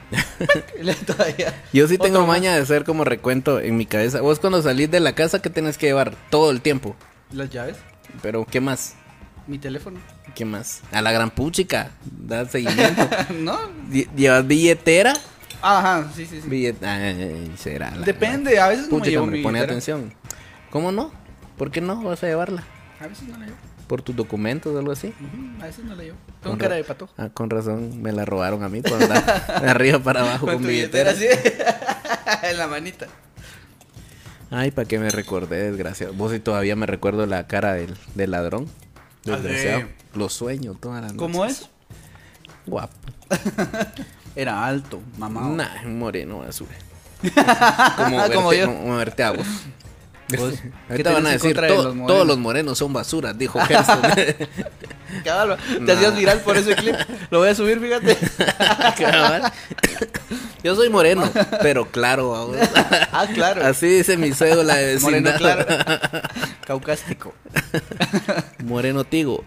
Yo sí tengo maña más. De hacer como recuento en mi cabeza. Vos cuando salís de la casa, ¿qué tenés que llevar todo el tiempo? Las llaves. ¿Pero qué más? Mi teléfono. ¿Qué más? A la gran puchica. Da seguimiento. ¿No? ¿Llevas billetera? Ajá, sí, sí, sí. Billet... Ay, será la Depende, gran... a veces no puchica, me llevo mi billetera. Pone atención. ¿Cómo no? ¿Por qué no vas a llevarla? A veces no la llevo. ¿Por tus documentos o algo así? Uh-huh, a veces no la llevo. Tengo cara de pato. Ah, con razón, me la robaron a mí por andar de arriba para abajo con, con billetera. billetera ¿sí? En la manita. Ay, para que me recordé, desgraciado. Vos, si todavía me recuerdo la cara del, del ladrón. Desgraciado. Lo sueño toda la noche. ¿Cómo es? Guapo. Era alto, mamá. Nah, moreno, azul. Como, verte, como yo. Como verte a vos. ¿Vos? Ahorita van a decir, todo, los todos los morenos son basura, dijo Gerson. Cabal, te nah. hacías viral por ese clip. Lo voy a subir, fíjate. Cabal. Yo soy moreno, pero claro. Ahora. Ah, claro. Así dice mi cédula de vecindad. Moreno claro. Caucástico. Moreno tigo.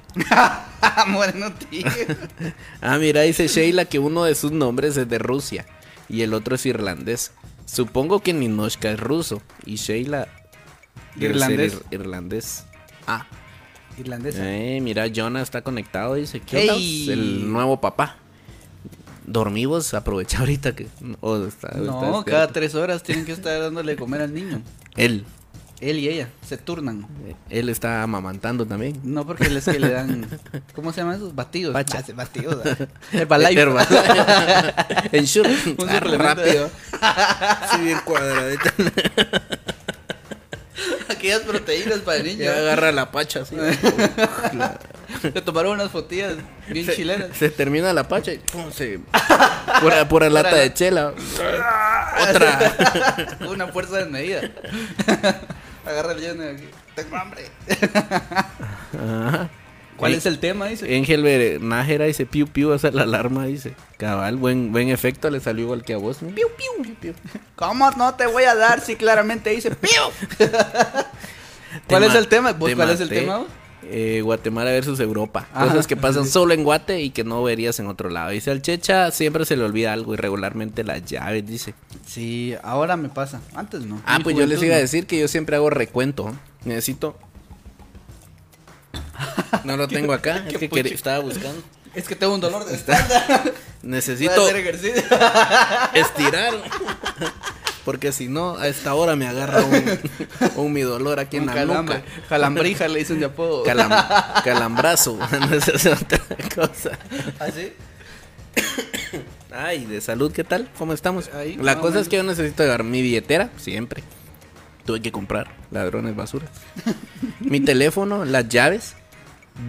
Moreno tigo. Ah, mira, dice Sheila que uno de sus nombres es de Rusia y el otro es irlandés. Supongo que Ninoshka es ruso y Sheila... Irlandés. Ir, irlandés. Ah. Irlandés. Eh, mira, Jonah está conectado, dice. ¿Qué onda? El nuevo papá. Dormimos, aprovecha ahorita que... Oh, está, no, está cada tres horas tienen que estar dándole de comer al niño. Él. Él y ella, se turnan. Él está amamantando también. No, porque él es que le dan... ¿Cómo se llaman esos? Batidos. Pacha. Batidos. Herbalife. Herbalife. Ensure. Un ah, rápido. Sí, bien cuadradito. Aquellas proteínas para el niño. Ya agarra la pacha así. Se tomaron unas fotillas bien se, chilenas. Se termina la pacha y pum, se... Pura, pura lata la... de chela. Otra. Una fuerza desmedida. Agarra el lleno aquí. Tengo hambre. Ajá. ¿Cuál es el tema? Dice Ángel Nájera, dice piu piu, hace la alarma, dice. Cabal, buen, buen efecto, le salió igual que a vos, ¿no? Piu piu piu. ¿Cómo no te voy a dar si claramente dice piu? ¿Cuál es el tema? ¿Vos cuál es el tema? Eh, Guatemala versus Europa. Ajá. Cosas que pasan solo en Guate y que no verías en otro lado. Dice al Checha, siempre se le olvida algo y regularmente las llaves, dice. Sí, ahora me pasa, antes no. Ah, pues yo les iba a decir que yo siempre hago recuento. Necesito... No lo tengo acá, es que quería, estaba buscando. Es que tengo un dolor de espalda. Necesito estirar. Porque si no, a esta hora me agarra un, un mi dolor aquí un en la calambre. Nuca. Calambrija le dicen de apodo. Calam, calambrazo. No es otra cosa. ¿Ah, sí? Ay, de salud, ¿qué tal? ¿Cómo estamos? Ahí, la no, cosa man. Es que yo necesito llevar mi billetera siempre. Tuve que comprar ladrones basura. Mi teléfono, las llaves.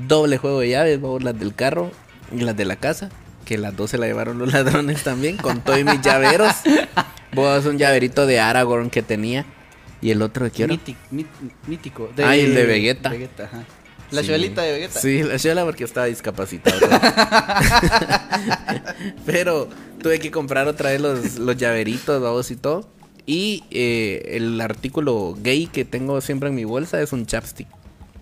Doble juego de llaves, vamos, las del carro y las de la casa. Que las dos se la llevaron los ladrones también. Con todos mis llaveros. Vos un llaverito de Aragorn que tenía. Y el otro de qué hora? Mítico. De, ah, el de Vegeta. Vegeta, ajá. La sí, chuelita de Vegeta. Sí, la chuela porque estaba discapacitado. Pero tuve que comprar otra vez los, los llaveritos, vamos, y todo. Y eh, el artículo gay que tengo siempre en mi bolsa es un chapstick.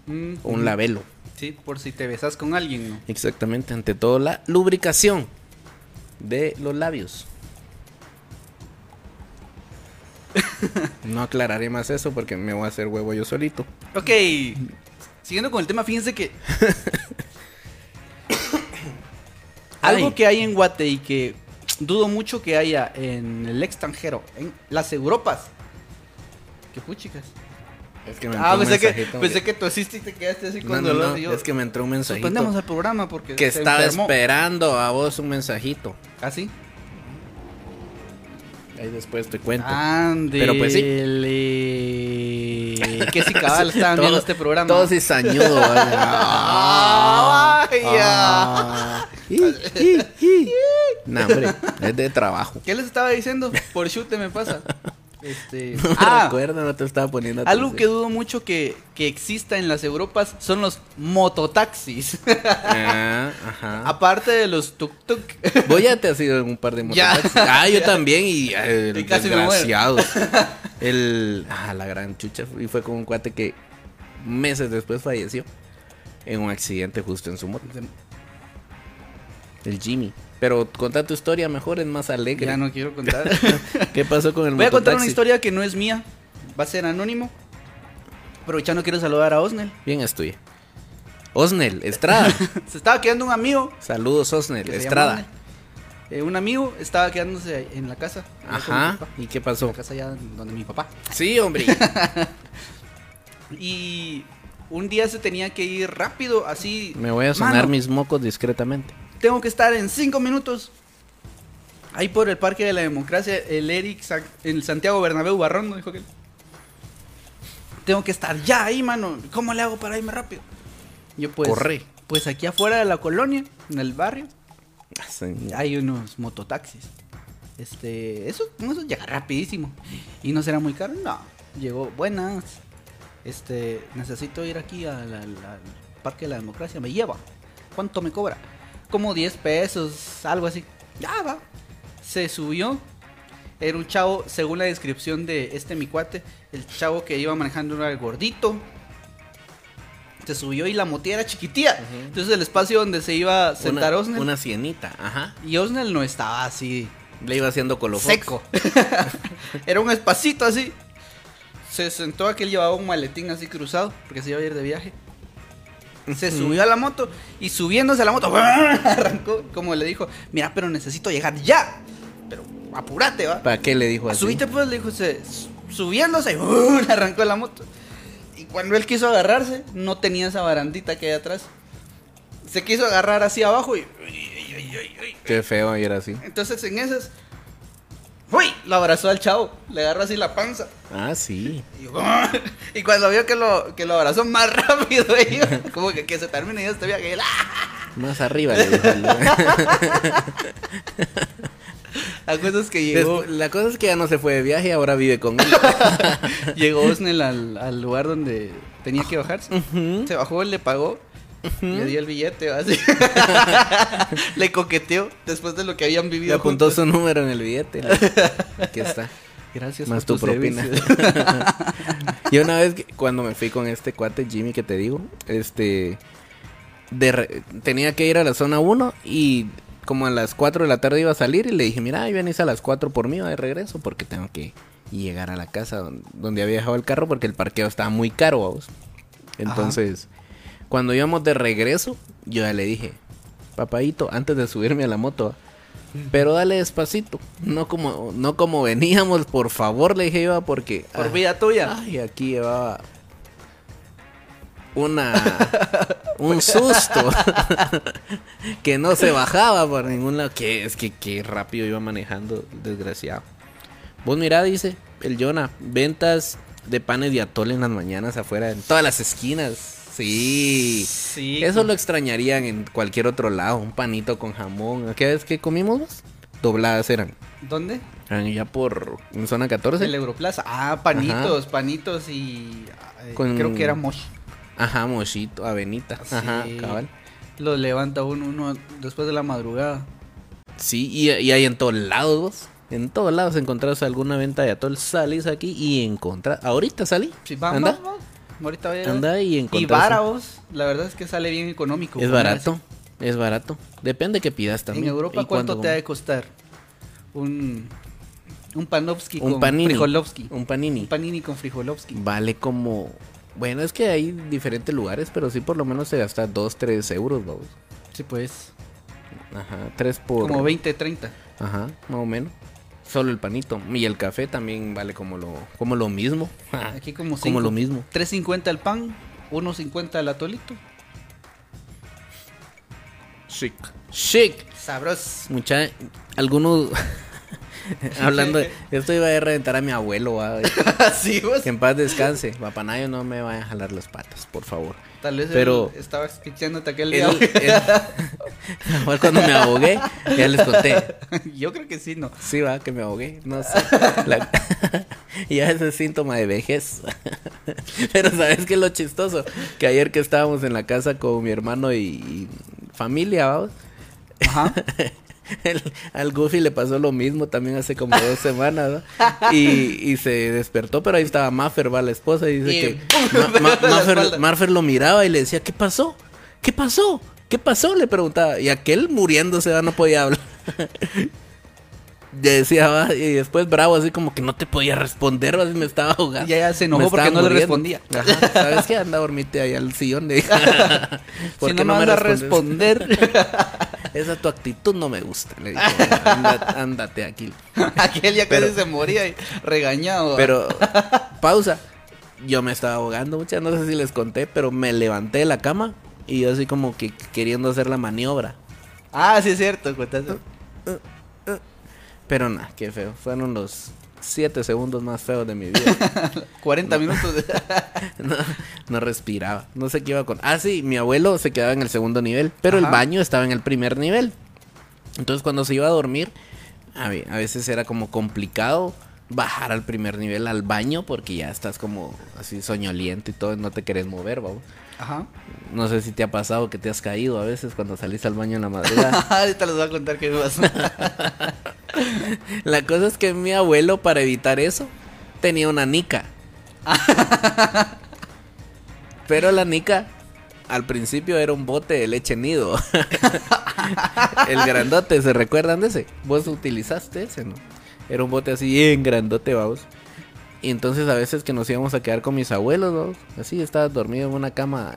Mm-hmm. O un labelo. Sí, por si te besas con alguien, ¿no? Exactamente, ante todo la lubricación de los labios. No aclararé más eso porque me voy a hacer huevo yo solito. Ok, siguiendo con el tema, fíjense que... Algo Ay. que hay en Guate y que dudo mucho que haya en el extranjero, en las Europas. ¿Qué puchicas? Es que me ah, pensé que, pensé que tosiste y te quedaste así con no, dolor. No, no. Es que me entró un mensajito. Suspendemos el programa porque que estaba enfermó. Esperando a vos un mensajito. ¿Ah, sí? Ahí después te cuento. Andele. Pero pues sí. Que sí, cabal, estaban viendo este programa. Todo cizañudo. ¡Ah! ¡Ya! No, hombre, es de trabajo. ¿Qué les estaba diciendo? Por chute me pasa. Este... No ah, recuerdo, no te estaba poniendo atención. Algo que dudo mucho que, que exista en las Europas son los mototaxis. Ah, ajá. Aparte de los tuk-tuk. Voy ya te has ido en un par de mototaxis. Ya. Ah, yo ya. También y, eh, y casi desgraciados. El, ah, la gran chucha. Y fue con un cuate que meses después falleció en un accidente justo en su moto. El Jimmy. Pero contar tu historia mejor, es más alegre. Ya no quiero contar. ¿Qué pasó con el mototaxi? Voy a contar una historia que no es mía. Va a ser anónimo. Aprovechando quiero saludar a Osnel. Bien, es tuya. Osnel Estrada. Se estaba quedando un amigo. Saludos, Osnel Estrada. Eh, un amigo estaba quedándose en la casa. Ajá. ¿Y qué pasó? En la casa allá donde mi papá. Sí, hombre. Y un día se tenía que ir rápido, así. Me voy a sonar mano, mis mocos discretamente. Tengo que estar en cinco minutos. Ahí por el Parque de la Democracia, el Eric, el Santiago Bernabéu Barrón, dijo que tengo que estar ya ahí, mano. ¿Cómo le hago para irme rápido? Yo pues, corre. Pues aquí afuera de la colonia, en el barrio, hay unos mototaxis. Este, eso, eso llega rapidísimo. ¿Y no será muy caro? No. Llegó, buenas. Este, necesito ir aquí al, al, al Parque de la Democracia. Me lleva. ¿Cuánto me cobra? Como diez pesos, algo así. Ya va. Se subió. Era un chavo, según la descripción de este mi cuate, el chavo que iba manejando era el gordito. Se subió y la motea era chiquitía. Uh-huh. Entonces el espacio donde se iba a sentar una, Osnel. Una sienita, ajá. Y Osnel no estaba así. Le iba haciendo colofón. Seco. Era un espacito así. Se sentó, aquel llevaba un maletín así cruzado, porque se iba a ir de viaje. Se subió a la moto y subiéndose a la moto arrancó, como le dijo, mira, pero necesito llegar ya, pero apúrate, va. ¿Para qué le dijo así? Subiste pues, le dijo, se, subiéndose arrancó la moto. Y cuando él quiso agarrarse, no tenía esa barandita que hay atrás. Se quiso agarrar así abajo y... Qué feo ir así. Entonces en esas... ¡Uy! Lo abrazó al chavo, le agarró así la panza. Ah, sí. Y, y cuando vio que lo, que lo abrazó más rápido, ella, como que, que se termina y este viaje. ¡Ah! Más arriba. Le dijo, la cosa es que llegó. Después, la cosa es que ya no se fue de viaje, ahora vive con él. Llegó Osnel al, al lugar donde tenía que bajarse. Uh-huh. Se bajó, le pagó. Uh-huh. Le dio el billete, así. Le coqueteó después de lo que habían vivido. Le apuntó juntos su número en el billete. Aquí está. Gracias. Más por tu, tu propina. Y una vez que, cuando me fui con este cuate Jimmy que te digo, este de re, tenía que ir a la zona uno y como a las cuatro de la tarde iba a salir y le dije, mira, ahí venís a las cuatro por mí, va de regreso porque tengo que llegar a la casa donde, donde había dejado el carro porque el parqueo estaba muy caro, vamos. Entonces, ajá, cuando íbamos de regreso, yo ya le dije, papadito, antes de subirme a la moto, pero dale despacito, no como no como veníamos, por favor, le dije yo, porque... Por ay, vida tuya. Ay, aquí llevaba una un susto que no se bajaba por ningún lado, que es que qué rápido iba manejando, desgraciado. Vos mirá, dice el Jonah, ventas de panes de atole en las mañanas afuera, en todas las esquinas. Sí, sí, eso lo extrañarían en cualquier otro lado, un panito con jamón. ¿Qué es que comimos? Dobladas eran. ¿Dónde? Eran ya por en zona catorce. El Europlaza. Ah, panitos, ajá, panitos y eh, con... creo que era mosh. Ajá, moshito, avenita. Sí. Ajá, cabal. Los levanta uno, uno después de la madrugada. Sí, y, y hay en todos lados vos. En todos lados encontrás alguna venta de atol, salís aquí y encontrás. Ahorita salí. Sí, vamos, ¿anda? Vamos. Ahorita voy a... Anda y, y vara vos, la verdad es que sale bien económico. Es barato, ese. es barato. Depende que pidas también. En Europa, ¿cuánto, ¿cuánto te ha de costar? Un un panovski un con panini. frijolovski. Un panini. Un panini con frijolovski. Vale como... Bueno, es que hay diferentes lugares, pero sí por lo menos se gasta dos, tres euros, vamos. Sí, pues. Ajá, tres por... Como veinte, treinta. Ajá, más o menos. Solo el panito. Y el café también vale como lo como lo mismo. Aquí como cinco, como lo mismo. tres cincuenta el pan, uno cincuenta el atolito. Chic. Chic. Sabroso. Mucha... Algunos... Hablando de... Esto iba a reventar a mi abuelo. Sí, pues. Que en paz descanse. Papanayo, no me vaya a jalar las patas, por favor. Tal vez pero estaba escuchándote aquel día. Él, él, cuando me ahogué, ya les conté. Yo creo que sí, ¿no? Sí, va, que me ahogué. No sé. La... Ya ese es síntoma de vejez. Pero ¿sabes qué es lo chistoso? Que ayer que estábamos en la casa con mi hermano y, y familia, vamos. Ajá. El, al Goofy le pasó lo mismo también hace como dos semanas, ¿no? y, y se despertó, pero ahí estaba Maffer, va, la esposa, y dice y que ma, ma, Maffer, Maffer lo miraba y le decía, ¿qué pasó? ¿Qué pasó? ¿Qué pasó? Le preguntaba, y aquel muriéndose, no podía hablar. decía, y después bravo, así como que no te podía responder, así me estaba ahogando. Y ella se enojó porque no muriendo. le respondía. Ajá, ¿sabes qué? Anda, dormite ahí al sillón. De... ¿Por si qué no, no me vas a responder? Esa tu actitud no me gusta. Le digo, ándate, ándate aquí. Aquel día casi se moría y regañado. Pero, pausa. Yo me estaba ahogando, muchas, no sé si les conté, pero me levanté de la cama y yo así como que queriendo hacer la maniobra. Ah, sí es cierto, cuéntase. Uh, uh, uh. Pero nada, qué feo. Fueron los siete segundos más feos de mi vida. cuarenta no. minutos. De... no, no respiraba. No sé qué iba con... Ah, sí, mi abuelo se quedaba en el segundo nivel, pero Ajá. el baño estaba en el primer nivel. Entonces, cuando se iba a dormir, a ver, a veces era como complicado... bajar al primer nivel al baño porque ya estás como así soñoliento y todo, no te querés mover, babo. Ajá. No sé si te ha pasado que te has caído a veces cuando salís al baño en la madrugada. Ahorita les voy a contar qué pasa. La cosa es que mi abuelo, para evitar eso, tenía una nica. Pero la nica al principio era un bote de leche nido. El grandote, ¿se recuerdan de ese? Vos utilizaste ese, ¿no? Era un bote así bien grandote, vamos. Y entonces a veces que nos íbamos a quedar con mis abuelos, vamos. Así estaba dormido en una cama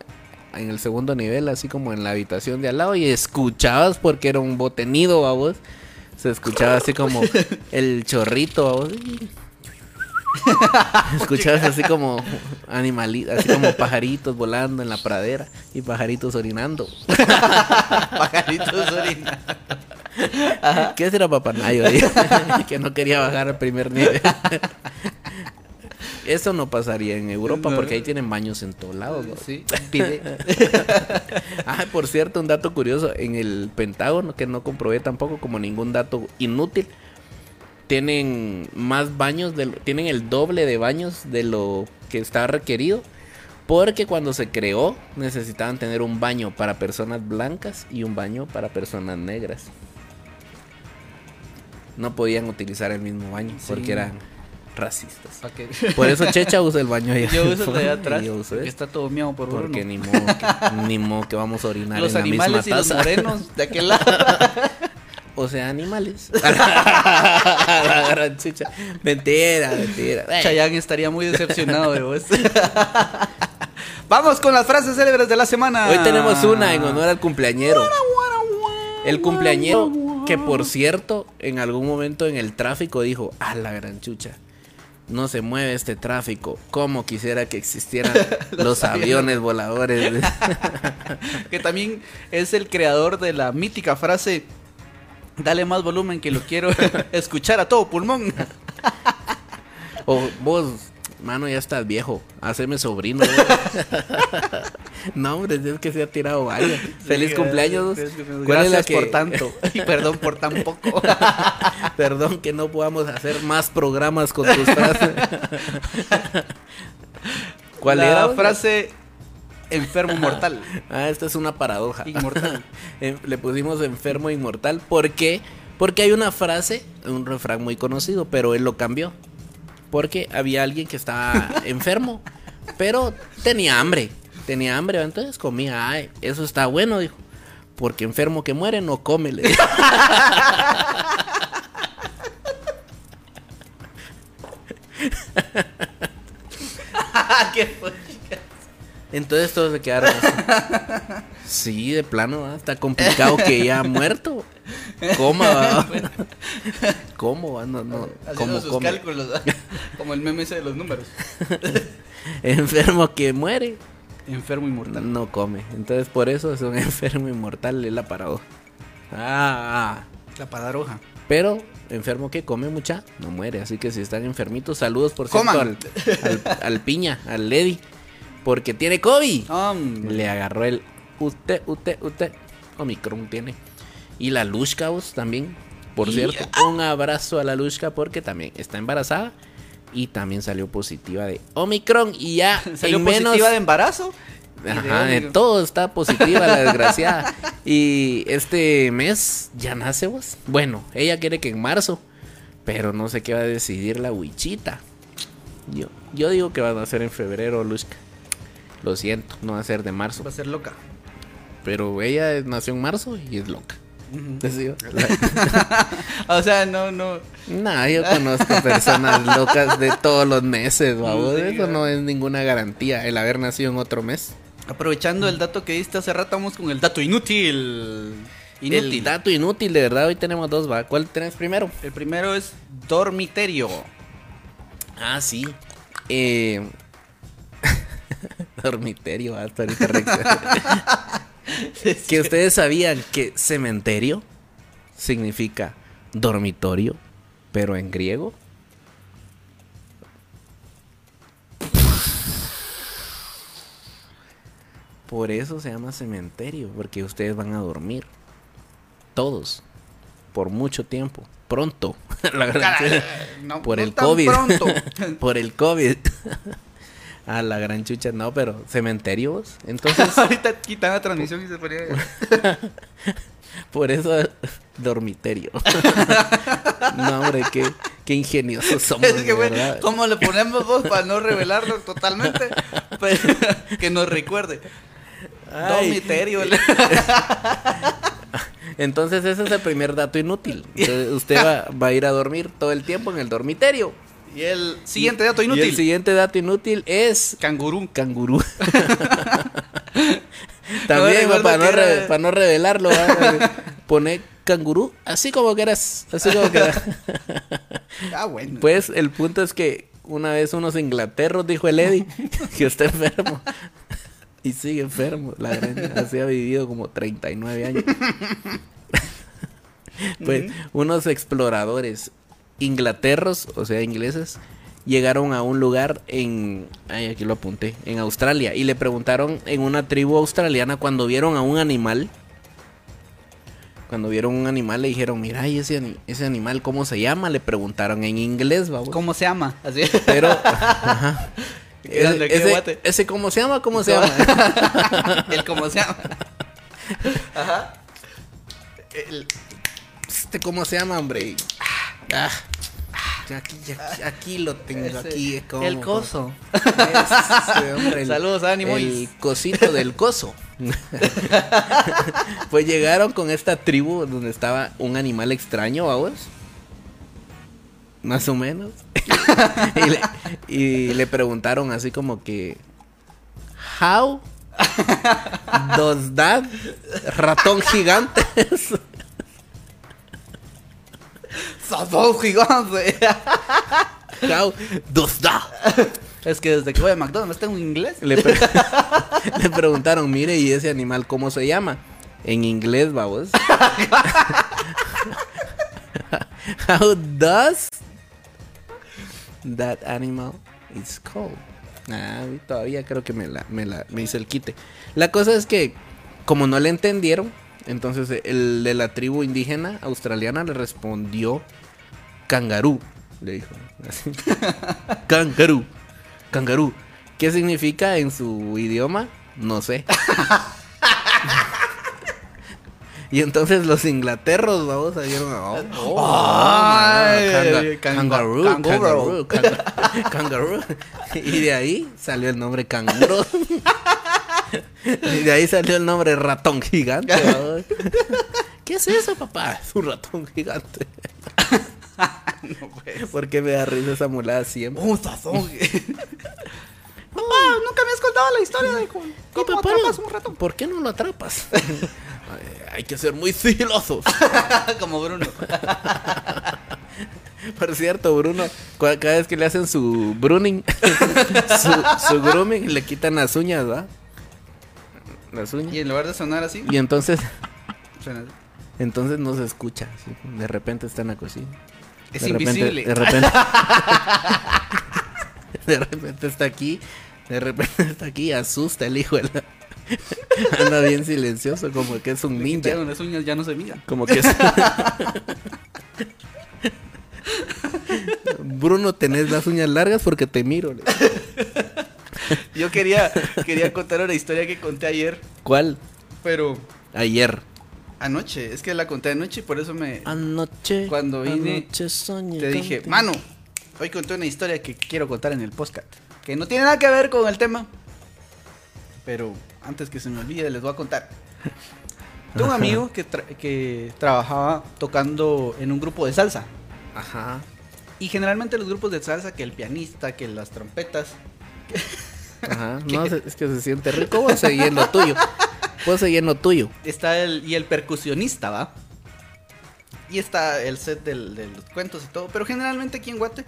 en el segundo nivel, así como en la habitación de al lado. Y escuchabas, porque era un bote nido, vamos. Se escuchaba así como el chorrito, vamos. Escuchabas así como animalitos, así como pajaritos volando en la pradera. Y pajaritos orinando. Pajaritos orinando. Ajá. ¿Qué será papanayo ahí? Que no quería bajar al primer nivel. Eso no pasaría en Europa, no, porque ahí tienen baños en todos lados, ¿no? Sí, pide. Ah, por cierto, un dato curioso. En el Pentágono, que no comprobé tampoco como ningún dato inútil, tienen más baños de, tienen el doble de baños de lo que estaba requerido, porque cuando se creó necesitaban tener un baño para personas blancas y un baño para personas negras. No podían utilizar el mismo baño, sí, porque eran racistas. Okay. Por eso Checha usa el baño allá. Yo uso el de allá atrás, porque está todo miado por uno. Porque ni modo, que, ni modo que vamos a orinar los en la misma taza. Los animales y los morenos de aquel lado. O sea, animales. La gran Checha. Mentira, mentira. Chayán estaría muy decepcionado de vos. Vamos con las frases célebres de la semana. Hoy tenemos una en honor al cumpleañero. El cumpleañero... que por cierto, en algún momento en el tráfico dijo, ah, la gran chucha, no se mueve este tráfico, como quisiera que existieran los, los aviones voladores. Que también es el creador de la mítica frase, dale más volumen que lo quiero escuchar a todo pulmón. O vos, mano, ya estás viejo, haceme sobrino. No, hombre, es que se ha tirado varios. Feliz sí, cumpleaños. Feliz cumpleaños. Gracias que... por tanto. Y perdón por tan poco. Perdón que no podamos hacer más programas con tus frases. ¿Cuál La era? frase enfermo mortal. Ah, esta es una paradoja. Inmortal. Le pusimos enfermo inmortal. ¿Por qué? Porque hay una frase, un refrán muy conocido, pero él lo cambió. Porque había alguien que estaba enfermo, pero tenía hambre. Tenía hambre, entonces comía. Ay, eso está bueno, dijo. Porque enfermo que muere no come, le dijo. Entonces todos se quedaron así. Sí, de plano, ¿verdad? Está complicado que ya ha muerto. Coma, ¿cómo? No, no. Haciendo sus cálculos, como el meme ese de los números. Enfermo que muere. Enfermo inmortal. No come. Entonces, por eso es un enfermo inmortal. Es la paradoja. Ah, la paradoja. Pero, enfermo que come mucha, no muere. Así que si están enfermitos, saludos por cierto al, al, al piña, al Lady. Porque tiene COVID. Hombre. Le agarró el usted, usted, usted. Omicron tiene. Y la Lushka vos también. Por y... cierto, un abrazo a la Lushka porque también está embarazada. Y también salió positiva de Omicron y ya salió en menos... positiva de embarazo. Ajá, de, de todo está positiva la desgraciada. Y este mes ya nace vos. Bueno, ella quiere que en marzo, pero no sé qué va a decidir la huichita. Yo, yo digo que va a nacer en febrero, Luzca. Lo siento, no va a ser de marzo. Va a ser loca. Pero ella nació en marzo y es loca. Uh-huh. ¿Te digo? O sea, no, no. Nah, yo conozco personas locas de todos los meses, babos. Sí, eso no es ninguna garantía, el haber nacido en otro mes. Aprovechando el dato que diste hace rato, vamos con el dato inútil. Inútil. El dato inútil, de verdad, hoy tenemos dos, ¿va? ¿Cuál tenés primero? El primero es dormitorio. Ah, sí. Eh... dormitorio, hasta ahorita recta. Que ustedes sabían que cementerio significa dormitorio, pero en griego. Por eso se llama cementerio, porque ustedes van a dormir. Todos. Por mucho tiempo. Pronto. La gran chucha. No, por, no el COVID. Por el COVID. A la gran chucha. No, pero cementerios. Entonces. Ahorita quitan la transmisión y se ponía. Por eso dormitorio. No, hombre, qué, qué ingeniosos somos. Es que, bueno, ¿cómo le ponemos vos para no revelarlo totalmente? Pues, que nos recuerde. Dormitorio. Entonces ese es el primer dato inútil. Entonces, usted va, va a ir a dormir todo el tiempo en el dormitorio. Y el siguiente dato inútil. Y el siguiente dato inútil es... Cangurú. Cangurú. También, no, para, no era... re, para no revelarlo, ¿eh? Poner cangurú así como quieras. Así como quieras. Ah, bueno. Pues el punto es que una vez unos inglaterros, dijo el Eddie, que está enfermo. Y sigue enfermo. La gran... Así ha vivido como treinta y nueve años. Pues unos exploradores inglaterros, o sea, ingleses, llegaron a un lugar en... Ay, aquí lo apunté. En Australia. Y le preguntaron en una tribu australiana, cuando vieron a un animal... Cuando vieron un animal le dijeron, mira, ¿y ese, ese animal cómo se llama? Le preguntaron en inglés, babos. ¿Cómo se llama? Así. Pero... Ajá. Ese, ese, ese cómo se llama, cómo se llama. El cómo se llama. Ajá. El... Este cómo se llama, hombre. Ah, aquí, aquí, aquí lo tengo, ese, aquí es como... El coso. Ese, hombre, el, saludos, ánimo. El cosito del coso. Pues llegaron con esta tribu donde estaba un animal extraño, vamos. Más o menos. y, le, y le preguntaron así como que... How does that ratón gigante... Ratón gigante. How does that... Es que desde que voy a McDonald's tengo inglés. Le, pre le preguntaron, mire, ¿y ese animal cómo se llama? En inglés, babos. How does that animal is called? Ah, todavía creo que me la, me la me hice el quite. La cosa es que, como no le entendieron, entonces el de la tribu indígena australiana le respondió cangarú. Le dijo así. Cangarú. Cangarú. ¿Qué significa en su idioma? No sé. Y entonces los inglaterros, vamos, salieron a... Oh, oh, cangarú, cangarú, cangarú. Y de ahí salió el nombre canguro. Y de ahí salió el nombre ratón gigante, vamos. ¿Qué es eso, papá? Es un ratón gigante. No, pues. ¿Por qué me da risa esa mulada siempre? Un sazón. Papá, nunca me has contado la historia de cómo atrapas un ratón. ¿Por qué no lo atrapas? Hay que ser muy sigilosos. Como Bruno. Por cierto, Bruno, cada vez que le hacen su bruning, su, su grooming, le quitan las uñas, ¿verdad? Las uñas. Y en lugar de sonar así. Y entonces... Suena así. Entonces no se escucha. ¿Sí? De repente está en la cocina. Es de invisible. Repente, de repente... De repente está aquí, de repente está aquí, asusta el hijo de la... Anda bien silencioso, como que es un ninja. Las uñas ya no se miran. Como que es... Bruno, tenés las uñas largas porque te miro. Le... Yo quería, quería contar una historia que conté ayer. ¿Cuál? Pero... Ayer. Anoche, es que la conté anoche y por eso me... Anoche. Cuando vine, anoche soñé, te dije, mano... Hoy conté una historia que quiero contar en el podcast, que no tiene nada que ver con el tema, pero antes que se me olvide les voy a contar. Tengo un amigo que, tra que trabajaba tocando en un grupo de salsa. Ajá. Y generalmente los grupos de salsa, que el pianista, que las trompetas. Que... Ajá, no, es que se siente rico, voy a seguir en lo tuyo. Voy a seguir en lo tuyo. Está el, y el percusionista, ¿va? Y está el set del, de los cuentos y todo. Pero generalmente aquí en Guate,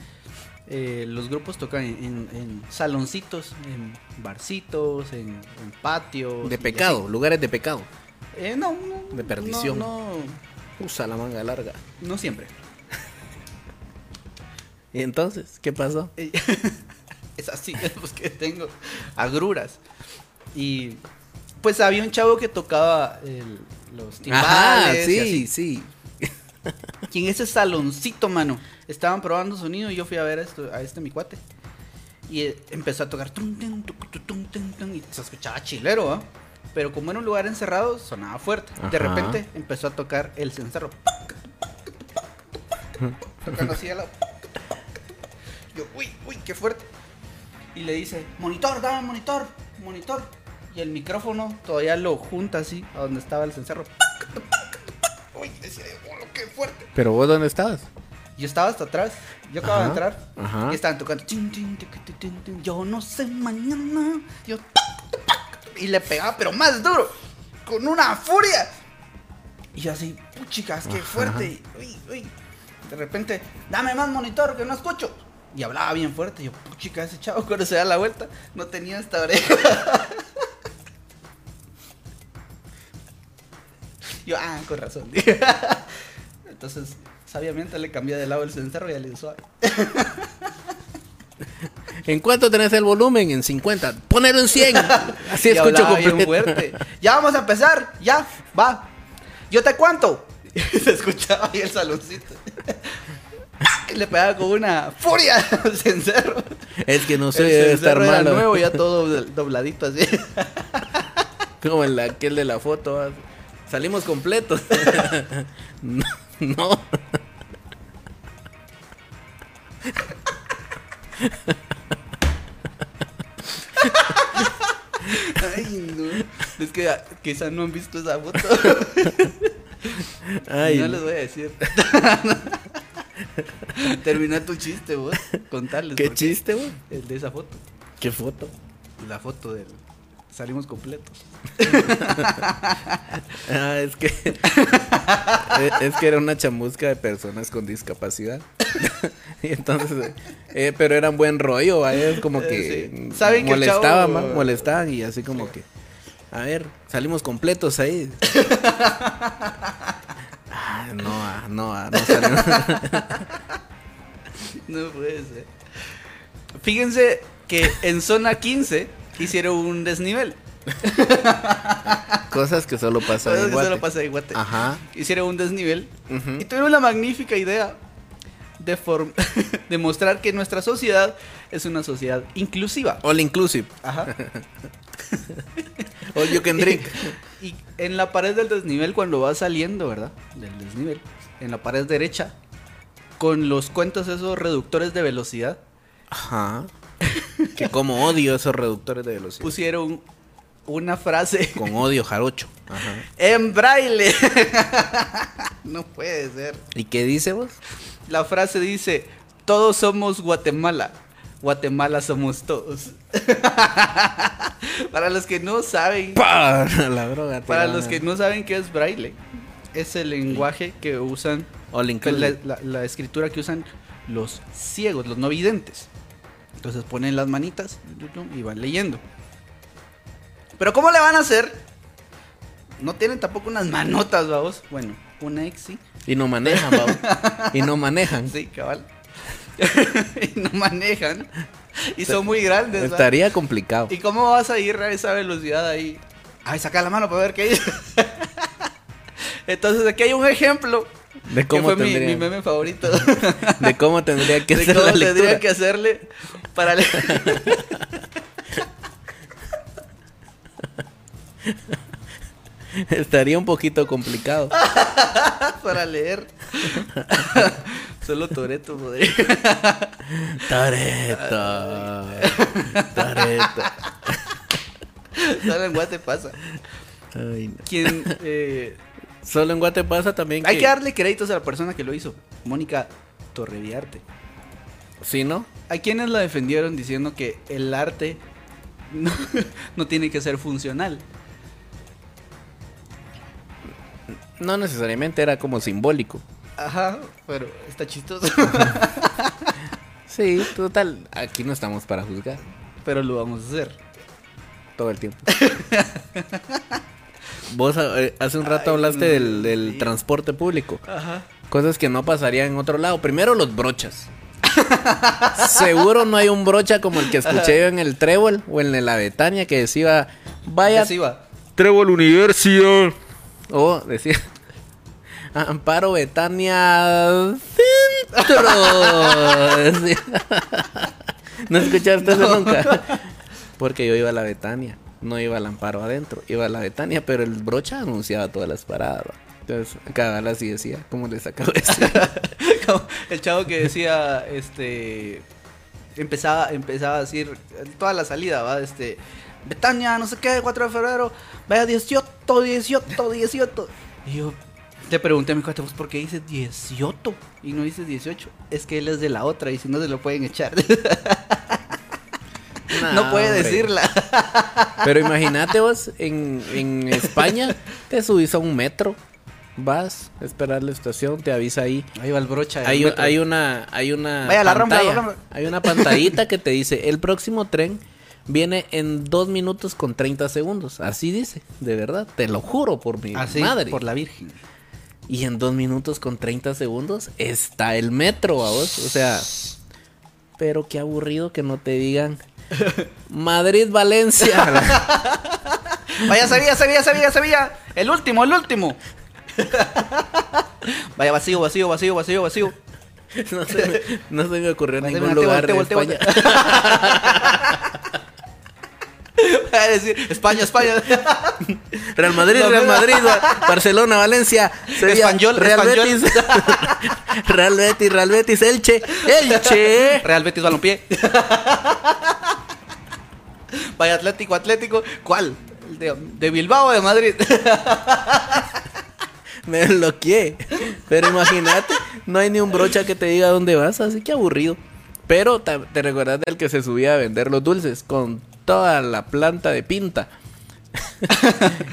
eh, los grupos tocan en, en, en saloncitos, en barcitos, en, en patios. De pecado, lugares de pecado. Eh, no, no. De perdición. No, no. Usa la manga larga. No siempre. ¿Y entonces? ¿Qué pasó? Es así, pues, que tengo agruras. Y pues había un chavo que tocaba el, los timbales. Ajá, sí, y así. Sí. Y en ese saloncito, mano, estaban probando sonido y yo fui a ver a, esto, a este mi cuate. Y eh, empezó a tocar tum, tum, tum, tum, tum, tum, y se escuchaba chilero, ¿eh? Pero como era un lugar encerrado, sonaba fuerte. Ajá. De repente empezó a tocar el cencerro. Tocando así a la... Yo, uy, uy, qué fuerte. Y le dice, monitor, dame monitor, monitor. Y el micrófono todavía lo junta así, a donde estaba el cencerro. Uy, decía, oh, qué fuerte. ¿Pero vos dónde estabas? Yo estaba hasta atrás, yo acababa de entrar. Ajá. Y estaban tocando. Yo no sé mañana. Yo, y le pegaba, pero más duro, con una furia. Y yo así, puchicas, qué fuerte. Uy, uy. De repente, dame más monitor, que no escucho. Y hablaba bien fuerte. Yo, puchica, ese chavo cuando se da la vuelta no tenía esta oreja. Yo, ah, con razón. Entonces, sabiamente le cambié de lado el cencerro y le di suave. ¿En cuánto tenés el volumen? En cincuenta. Ponelo en cien. Así y escucho completo. Bien fuerte. Ya vamos a empezar. Ya, va. Yo te cuento. Se escuchaba ahí el saloncito. Le pegaba con una furia al cencerro. Es que no sé, el debe estar malo. Era nuevo, ya todo dobladito así. Como el aquel de la foto. Salimos completos. No, no. Ay, no. Es que quizás no han visto esa foto. Ay. No les voy a decir. Termina tu chiste, vos. Contarles. ¿Qué chiste, vos? El de esa foto. ¿Qué foto? La foto del... Salimos completos. Ah, es que... es que era una chamusca de personas con discapacidad. Y entonces... Eh, pero eran buen rollo, ¿vale? Es como que... Sí. ¿Saben molestaba, que chavo... man, molestaban y así como que... A ver, salimos completos ahí. No, no, no salió. No puede ser. Fíjense que en zona quince hicieron un desnivel. Cosas que solo pasa en Guate. Cosas que solo pasa en Guate. Ajá. Hicieron un desnivel. Uh-huh. Y tuvieron la magnífica idea de demostrar que nuestra sociedad es una sociedad inclusiva. All inclusive. Ajá. All you can drink. Y, y en la pared del desnivel, cuando va saliendo, ¿verdad? Del desnivel, en la pared derecha, con los cuentos esos reductores de velocidad. Ajá. Que como odio esos reductores de velocidad. Pusieron una frase. Con odio jarocho. Ajá. En braille. No puede ser. ¿Y qué dice vos? La frase dice, todos somos Guatemala. Guatemala somos todos. Para los que no saben, para, la droga, para los que no saben qué es braille, es el lenguaje que usan, la, la, la escritura que usan los ciegos, los no videntes. Entonces ponen las manitas y van leyendo. Pero ¿cómo le van a hacer? No tienen tampoco unas manotas, vamos. Bueno, una exi. Y no manejan, vamos. Y no manejan. Sí, cabal. Y no manejan. Y son muy grandes. Estaría, ¿sabes?, complicado. ¿Y cómo vas a ir a esa velocidad ahí? Ay, saca la mano para ver qué dice. Entonces aquí hay un ejemplo de cómo que fue mi, mi meme favorito. De cómo tendría que de hacer cómo la lectura. Tendría que hacerle para leer. Estaría un poquito complicado. Para leer. Solo Toretto podría. Toretto. Toretto. Solo en Guate pasa. Ay, no. Quien, eh, solo en Guate pasa también. Hay que... que darle créditos a la persona que lo hizo, Mónica Torreviarte. ¿Sí, no? Hay quienes la defendieron diciendo que el arte no, no tiene que ser funcional. No necesariamente, era como simbólico. Ajá, pero está chistoso. Sí, total, aquí no estamos para juzgar. Pero lo vamos a hacer todo el tiempo. Vos hace un rato Ay, hablaste no, del, del sí. transporte público. Ajá. Cosas que no pasarían en otro lado. Primero, los brochas. Seguro no hay un brocha como el que escuché yo en el Trébol o en la Betania que decía, vaya, iba. Trébol Universio. O decía, Amparo Betania Centro. ¿No escuchaste no. eso nunca? Porque yo iba a la Betania, no iba al Amparo adentro, iba a la Betania, pero el brocha anunciaba todas las paradas. Entonces, cabal así decía, ¿cómo les acabo de decir? El chavo que decía, este, empezaba, empezaba a decir toda la salida, ¿va? Este, Betania, no sé qué, cuatro de febrero, vaya dieciocho, dieciocho, dieciocho. Y yo te pregunté a mi cuate, ¿por qué dices dieciocho y no dices dieciocho? Es que él es de la otra y si no se lo pueden echar. Nah, no puede hombre. decirla. Pero imagínate vos, en, en España te subís a un metro, vas a esperar la estación, te avisa ahí. Ahí va el brocha. Hay, el hay una, hay una Vaya, la pantalla, rampa, la rampa. Hay una pantallita que te dice, el próximo tren viene en dos minutos con treinta segundos. Así dice, de verdad, te lo juro por mi Así, madre. Por la Virgen. Y en dos minutos con treinta segundos está el metro, a vos, o sea... Pero qué aburrido que no te digan... Madrid-Valencia. Vaya Sevilla, Sevilla, Sevilla, Sevilla. El último, el último. Vaya vacío, vacío, vacío, vacío, vacío. No se me, no se me ocurrió vacío, ningún lugar volteo, de volteo, España. Voy a decir España, España. Real Madrid, Real Madrid, Barcelona, Valencia, Sevilla, Español, Real Español. Betis. Real Betis, Real Betis, Elche, Elche. Real Betis Balompié. Vaya Atlético, Atlético, ¿cuál? De, de Bilbao o de Madrid. Me bloqueé. Pero imagínate, no hay ni un brocha que te diga dónde vas, así que aburrido. Pero te, te recordás del que se subía a vender los dulces con toda la planta de pinta.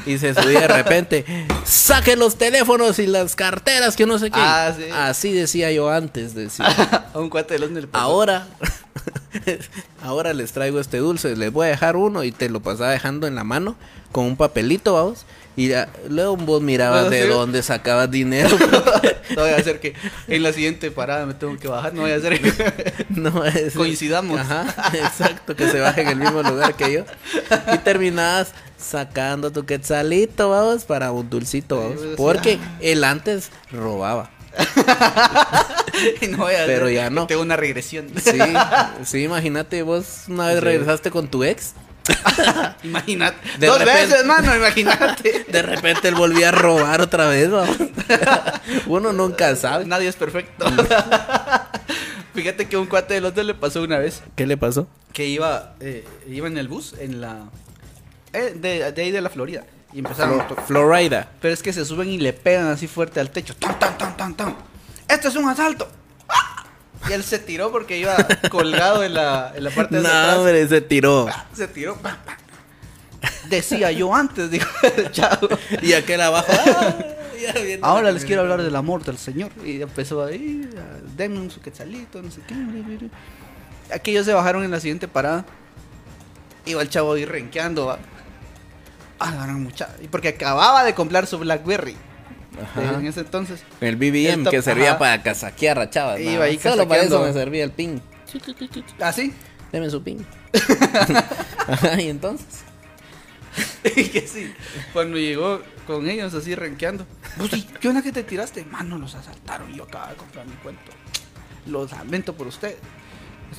Y se subía de repente, saque los teléfonos y las carteras que no sé qué. Ah, sí. Así decía yo antes, decía. A un cuate de los del Ahora Ahora les traigo este dulce, les voy a dejar uno. Y te lo pasaba dejando en la mano con un papelito, vamos. Y ya, luego vos mirabas no, de sí. dónde sacabas dinero. No voy a hacer que en la siguiente parada me tengo que bajar. No voy a hacer que no, es, coincidamos. Ajá, exacto, que se baje en el mismo lugar que yo. Y terminabas sacando tu quetzalito, vamos, para un dulcito, vamos. Porque él antes robaba. Y no voy a Pero ya no. Tengo una regresión. Sí, sí, imagínate, vos una vez sí. regresaste con tu ex. Imagínate. De Dos repente, veces, mano, imagínate. De repente él volvía a robar otra vez, ¿no? Uno nunca sabe. Nadie es perfecto. Fíjate que un cuate de los dos le pasó una vez. ¿Qué le pasó? Que iba, eh, iba en el bus, en la... Eh, de, de ahí de la Florida. Y empezaron a Florida. Pero es que se suben y le pegan así fuerte al techo. ¡Tan, tan, tan, tan, tan! ¡Esto es un asalto! ¡Ah! Y él se tiró porque iba colgado en la, en la parte de no, atrás. Hombre, se tiró. Se tiró. ¡Pam, pam! Decía yo antes, dijo el chavo. Y aquel abajo. ¡Ah! Ahora les quiero hablar del amor del Señor. Y empezó ahí, denme un suquetzalito, no sé qué. Aquí ellos se bajaron en la siguiente parada. Iba el chavo ahí renqueando, va. Ah, ganan mucha. Y porque acababa de comprar su BlackBerry. Ajá. En ese entonces. El B B M top, que servía ajá. para casaquear a chavas. Iba ahí solo para eso me servía el ping. ¿Ah, sí? Deme su ping. Ajá, y entonces. Y que sí. Cuando llegó con ellos así renqueando. Pues, ¿qué onda que te tiraste? Mano, los asaltaron. Yo acababa de comprar mi cuento. Los lamento por ustedes.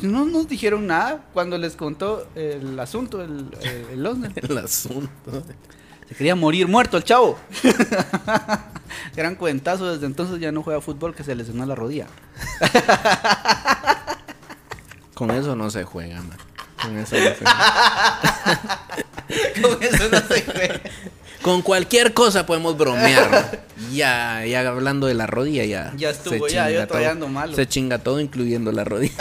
No nos dijeron nada cuando les contó el asunto, el, el, el Osnel. El asunto. Se quería morir muerto el chavo. Gran cuentazo, desde entonces ya no juega fútbol, que se lesionó la rodilla. Con eso no se juega, man. Con eso no se juega. Con eso no se juega. Con cualquier cosa podemos bromear. Ya, ya hablando de la rodilla, ya. Ya estuvo, ya, yo todavía ando malo. Se chinga todo, incluyendo la rodilla.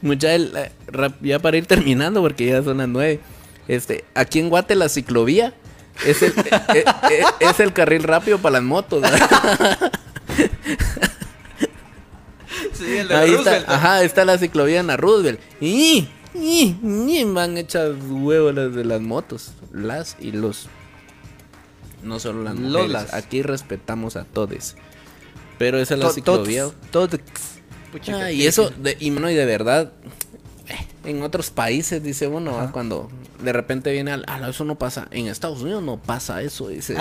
Mucha, ya para ir terminando, porque ya son las nueve. Este, aquí en Guate la ciclovía es el, es, es, es el carril rápido para las motos. Sí, el de ahí Roosevelt. Está, ajá, está la ciclovía en la Roosevelt. Y Y, y van hechas huevos las de las motos. Las y los. No solo las mujeres. Lolas. Aquí respetamos a todes. Pero esa es la ciclovía. Todes. Ah, y eso, de, y, no, y de verdad, en otros países, dice uno, ah, cuando de repente viene al. Ah, eso no pasa. En Estados Unidos no pasa eso, dice.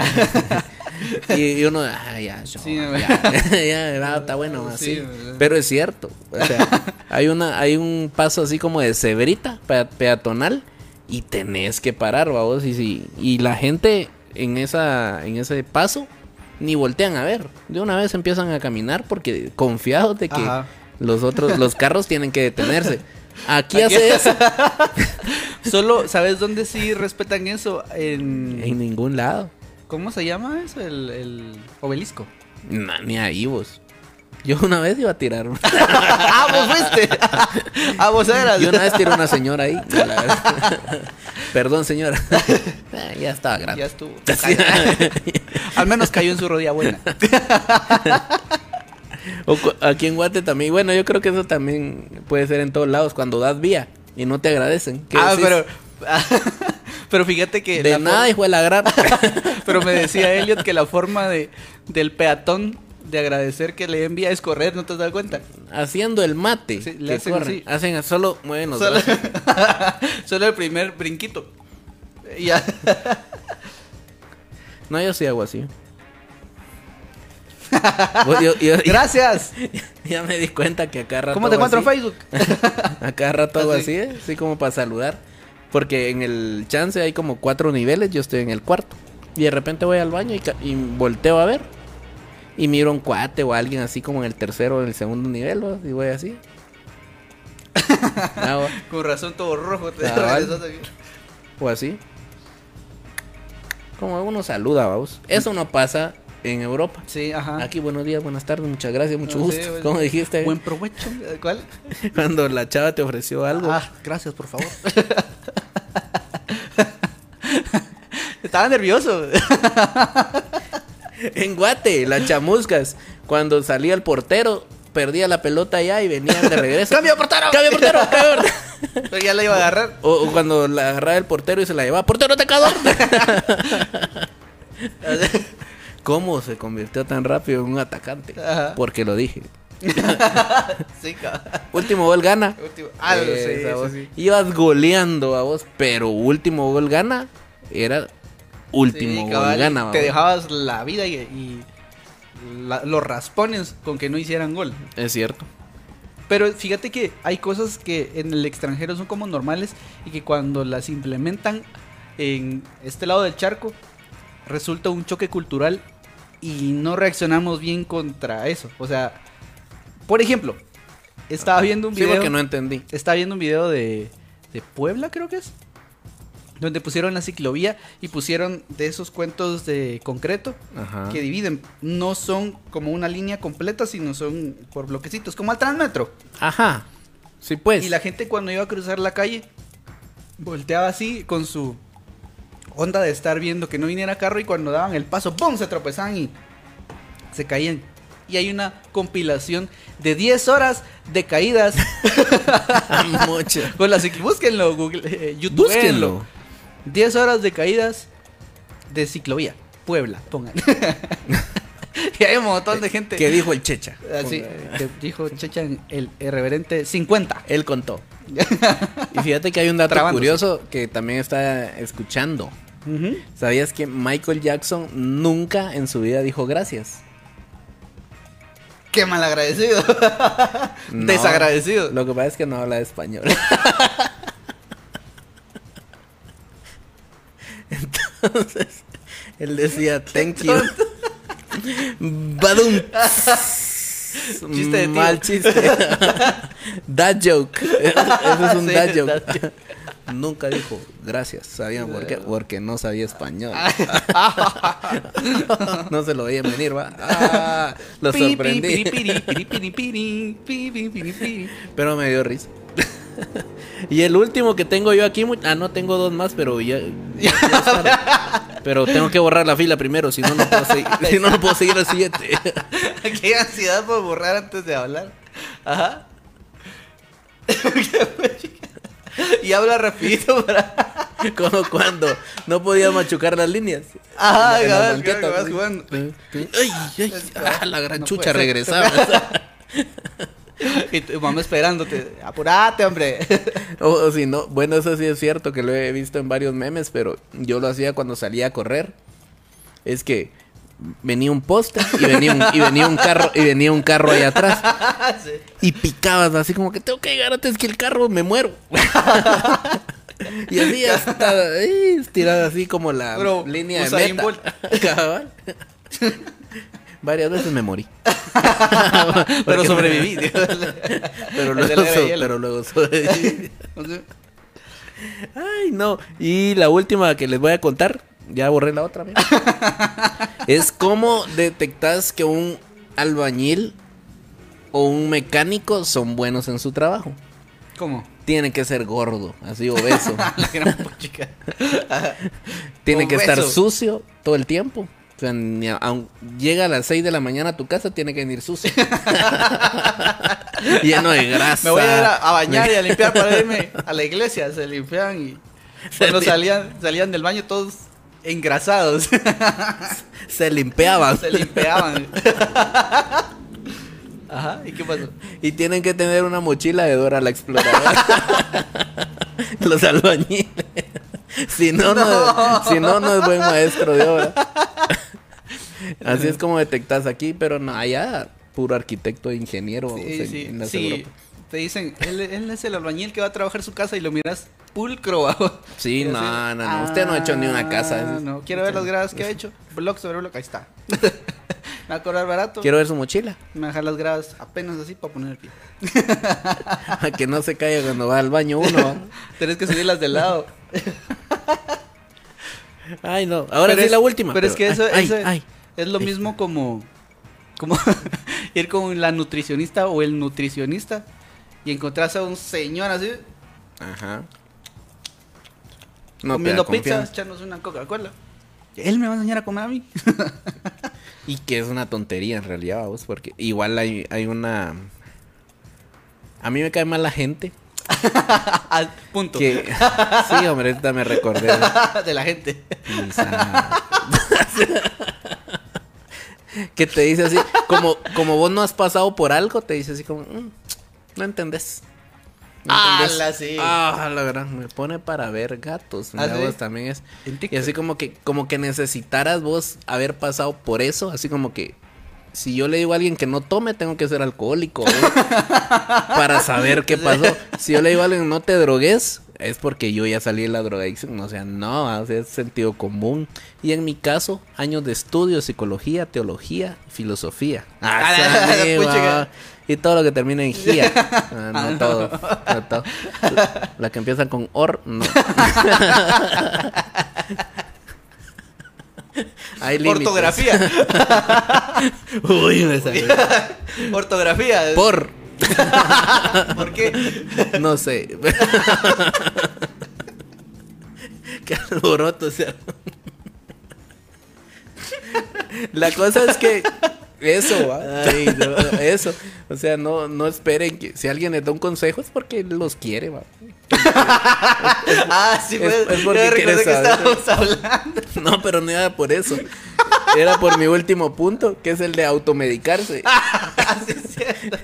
y, y uno, ah, ya, yo, sí, ya, ya, ya, ya, está bueno, así. Sí, pero es cierto. O sea, hay una, hay un paso así como de cebrita pe- peatonal y tenés que parar, vamos. Y, y, y la gente en esa, en ese paso ni voltean a ver. De una vez empiezan a caminar porque confiados de que ajá, los otros, los carros tienen que detenerse. Aquí, Aquí hace eso. Solo, ¿sabes dónde sí respetan eso? En, en ningún lado. ¿Cómo se llama eso? El, el obelisco. Nah, ni ahí vos. Yo una vez iba a tirar una. ¡Ah, vos fuiste! ¡Ah, vos eras! Yo una vez tiré una señora ahí. Perdón, señora. Ya estaba grande. Ya estuvo. Al menos cayó en su rodilla buena. O aquí en Guate también. Bueno, yo creo que eso también puede ser en todos lados. Cuando das vía y no te agradecen. ¿Qué ah, decís? Pero... Pero fíjate que... De nada, for- hijo de la gran... Pero me decía Elliot que la forma de del peatón de agradecer que le envía es correr, ¿no te has dado cuenta? Haciendo el mate. Sí, le hacen corren, así. Hacen solo... Bueno, solo, solo el primer brinquito. Ya. No, yo sí hago así. Yo, yo, yo, gracias. Ya, ya me di cuenta que acá rato... ¿Cómo te encuentro en Facebook? Acá rato hago así, ¿eh? Así como para saludar. Porque en el chance hay como cuatro niveles, yo estoy en el cuarto. Y de repente voy al baño y, ca- y volteo a ver. Y miro a un cuate o a alguien así como en el tercero o en el segundo nivel, ¿no? Y voy así. No, con razón todo rojo te regresas a ver. O así. Como uno saluda, vamos. Eso no pasa en Europa. Sí, ajá. Aquí, buenos días, buenas tardes, muchas gracias, mucho no, gusto. Sí, bueno. ¿Cómo dijiste? Buen provecho. ¿Cuál? Cuando la chava te ofreció algo. Ah, gracias, por favor. Estaba nervioso. En Guate, las chamuscas. Cuando salía el portero, perdía la pelota allá y venían de regreso. ¡Cambio portero! ¡Cambio portero! ¡Cambio portero! Pero ya la iba a agarrar. O, o cuando la agarraba el portero y se la llevaba. ¡Portero atacador! ¿Cómo se convirtió tan rápido en un atacante? Ajá. Porque lo dije. Sí, cabrón. Último gol gana. Último. Ah, eh, sí, a vos. Sí, sí. Ibas goleando a vos, pero último gol gana era último sí, gol gana. Te vos. Dejabas la vida y, y la, los raspones con que no hicieran gol. Es cierto. Pero fíjate que hay cosas que en el extranjero son como normales y que cuando las implementan en este lado del charco resulta un choque cultural y no reaccionamos bien contra eso. O sea... Por ejemplo, estaba viendo un video... Sí, porque no entendí. Estaba viendo un video de, de Puebla, creo que es. Donde pusieron la ciclovía y pusieron de esos cuentos de concreto. Ajá. Que dividen. No son como una línea completa, sino son por bloquecitos, como al Transmetro. Ajá. Sí, pues. Y la gente cuando iba a cruzar la calle, volteaba así con su onda de estar viendo que no viniera carro. Y cuando daban el paso, ¡pum!, se tropezaban y se caían. Y hay una compilación de diez horas de caídas. Mucho. Con la ciclovía. Búsquenlo, Google, eh, YouTube. Búsquenlo. diez horas de caídas de ciclovía. Puebla, pongan. Y hay un montón de gente. ¿Qué dijo el Checha? Así, que dijo Checha en el Irreverente cincuenta. Él contó. Y fíjate que hay un dato Trabándose. curioso que también está escuchando. Uh-huh. ¿Sabías que Michael Jackson nunca en su vida dijo gracias? ¡Qué malagradecido! No, desagradecido. Lo que pasa es que no habla español. Entonces, él decía, thank you. Badum. Chiste de tío. Mal chiste. Dad joke. Eso es un sí, dad joke. nunca dijo gracias. ¿Sabían por qué? Porque no sabía español. No se lo veía venir, va. Ah, lo sorprendí. Pero me dio risa. Y el último que tengo yo aquí, ah, no, tengo dos más, pero ya, ya, ya pero tengo que borrar la fila primero, si no, no puedo seguir, si no, no puedo seguir al siguiente. Qué ansiedad por borrar antes de hablar. Ajá. Y habla rapidito para... Como cuando no podía machucar las líneas. Ajá, en la, en la manqueta, claro, vas jugando. Ay, ay, ah, la gran no chucha regresaba. Y tu mamá esperándote, apurate, hombre. O, o si no, bueno, eso sí es cierto que lo he visto en varios memes, pero yo lo hacía cuando salía a correr. Es que venía un poste y venía un, y venía un carro y venía un carro ahí atrás. Sí. Y picabas así como que tengo que llegar antes que el carro, me muero. Y así hasta estirada así como la Bro, línea de meta. Cabal. Varias veces me morí. Pero sobreviví. Pero luego, so, pero luego sobreviví. Ay, no. Y la última que les voy a contar, ya borré la otra. Mira. Es cómo detectas que un albañil o un mecánico son buenos en su trabajo. ¿Cómo? Tiene que ser gordo, así obeso. La gran chica. Tiene obeso. Que estar sucio todo el tiempo. O sea, ni a, a, llega a las seis de la mañana a tu casa, tiene que venir sucio. Lleno de grasa. Me voy a ir a, a bañar y a limpiar para irme a la iglesia. Se limpiaban y cuando salían, salían del baño todos engrasados. Se limpiaban. Se limpiaban. Ajá, ¿y qué pasó? Y tienen que tener una mochila de Dora la Exploradora. Los albañiles. Si no, no. No, si no, no es buen maestro de obra. Así es como detectas aquí, pero no, allá puro arquitecto e ingeniero. Sí, o sea, sí, en sí. Te dicen, él, él es el albañil que va a trabajar su casa y lo miras pulcro. Sí, no, decir, no, no, usted ah, no ha hecho ni una casa. No, quiero ver las gradas que ha hecho, blog sobre blog, ahí está. Me va a cobrar barato. Quiero ver su mochila. Me va a dejar las gradas apenas así para poner el pie. A que no se caiga cuando va al baño uno. Tienes que subirlas de lado. Ay, no. Ahora pero sí es la última. Pero, pero es que eso, ay, eso ay, es, ay, es lo ay. mismo como, como ir con la nutricionista o el nutricionista y encontrarse a un señor así. Ajá. No comiendo pizzas, echarnos una Coca-Cola. Él me va a enseñar a comer a mí. Y que es una tontería en realidad, vamos, porque igual hay, hay una... A mí me cae mal la gente. Al punto. Que... Sí, hombre, ahorita me recordé. De la gente. Que te dice así, como, como vos no has pasado por algo, te dice así como, mm, no entendés. Ah, la sí. Ah, la verdad, me pone para ver gatos. ¿Ah, sí? Vos también es. Y así como que, como que necesitaras vos haber pasado por eso, así como que si yo le digo a alguien que no tome, tengo que ser alcohólico para saber qué pasó. Si yo le digo a alguien no te drogues, es porque yo ya salí de la drogadicción. O sea, no, o sea, es sentido común. Y en mi caso, años de estudio, psicología, teología, filosofía. Ah, y todo lo que termina en G I A. Ah, no, ah, no. Todo, no todo. La, la que empieza con O R, no. Hay ortografía. Uy, me salió. Ortografía. Por. ¿Por qué? No sé. Qué alboroto, o sea. La cosa es que... Eso, ay, no, eso. O sea, no, no esperen que si alguien les da un consejo es porque los quiere, va. Ah, sí, pues, es, es porque quiere saber. Que estábamos hablando. No, pero no era por eso. Era por mi último punto, que es el de automedicarse. Ah, sí, es cierto.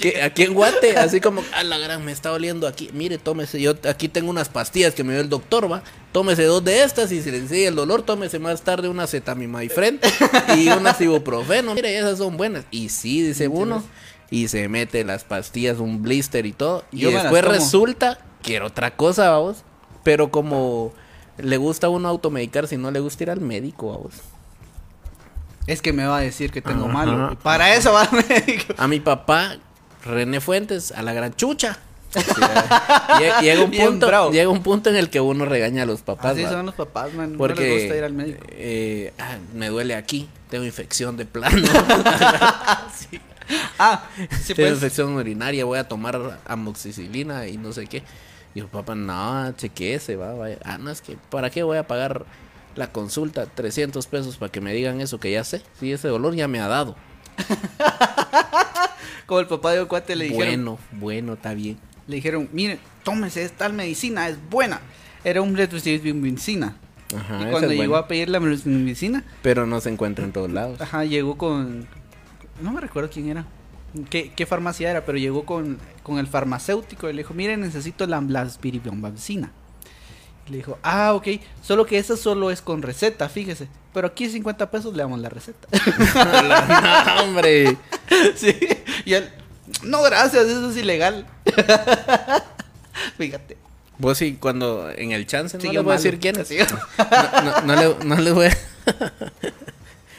Que aquí en Guate, así como, a la gran, me está oliendo aquí. Mire, tómese, yo aquí tengo unas pastillas que me dio el doctor, va. Tómese dos de estas y si le sigue el dolor, tómese más tarde una acetaminofén y unas ibuprofeno. Mire, esas son buenas. Y sí, dice uno, y se mete las pastillas, un blister y todo. Y yo después resulta que era otra cosa, vamos. Pero como le gusta a uno automedicar, si no le gusta ir al médico, vamos. Es que me va a decir que tengo uh-huh. malo. Para eso va al médico. A mi papá... René Fuentes, a la gran chucha. Sí, llega, llega, un punto, llega un punto en el que uno regaña a los papás. Así ¿va? Son los papás, man. Porque, no les gusta ir al médico. Eh, ah, me duele aquí, tengo infección de plano. Sí. Ah, sí, tengo pues. infección urinaria, voy a tomar amoxicilina y no sé qué. Y el papá, no, chequéese, va, vaya. Ah, no, es que, ¿para qué voy a pagar la consulta? trescientos pesos para que me digan eso que ya sé. Sí, ese dolor ya me ha dado. Como el papá de un cuate le dijeron. Bueno, bueno, está bien. Le dijeron, mire, tómese esta medicina, es buena. Era un retroviricina. Ajá. Y cuando llegó bueno. a pedir la medicina. Pero no se encuentra en todos lados. Ajá, llegó con... No me recuerdo quién era. Qué, qué farmacia era, pero llegó con, con el farmacéutico y le dijo, mire, necesito la aspirina. Le dijo, ah, ok, solo que esa solo es con receta, fíjese. Pero aquí cincuenta pesos le damos la receta. No, no, hombre. Sí, y él, no, gracias, eso es ilegal. Fíjate. Vos sí, cuando en el chance, no le voy a decir quién es. No, no, no, le, no le voy a...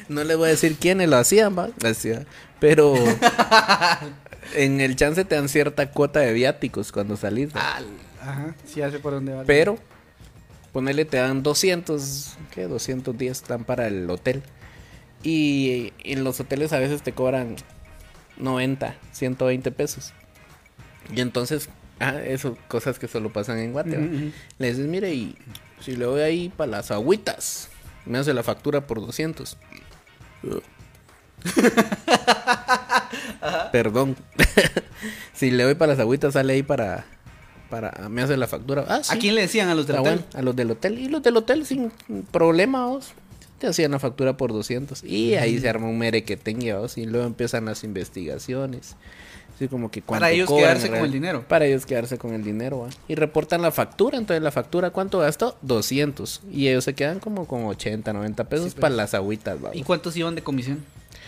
No le voy a decir quiénes lo hacían, va. Pero en el chance te dan cierta cuota de viáticos cuando salís. Ah, ajá, sí, hace por donde va. Vale. Pero, ponele, te dan doscientos, ¿qué? doscientos diez están para el hotel. Y en los hoteles a veces te cobran noventa, ciento veinte pesos. Y entonces, ah, eso, cosas que solo pasan en Guatemala. Uh-huh, uh-huh. Le dices, mire, y si le doy ahí para las agüitas, me hace la factura por doscientos. Perdón. Si le doy para las agüitas, sale ahí para, para me hace la factura. Ah, sí. ¿A quién le decían? A los del ah, hotel. Bueno, a los del hotel. Y los del hotel sin problema, vos, te hacían la factura por doscientos. Y ahí uh-huh. se arma un merequetengue, vos. Y luego empiezan las investigaciones. Así como que para ellos quedarse con real, el dinero. Para ellos quedarse con el dinero, ¿eh? Y reportan la factura. Entonces, la factura, ¿cuánto gastó? doscientos. Y ellos se quedan como con ochenta, noventa pesos sí, pues. Para las agüitas, vamos. ¿Y cuántos iban de comisión?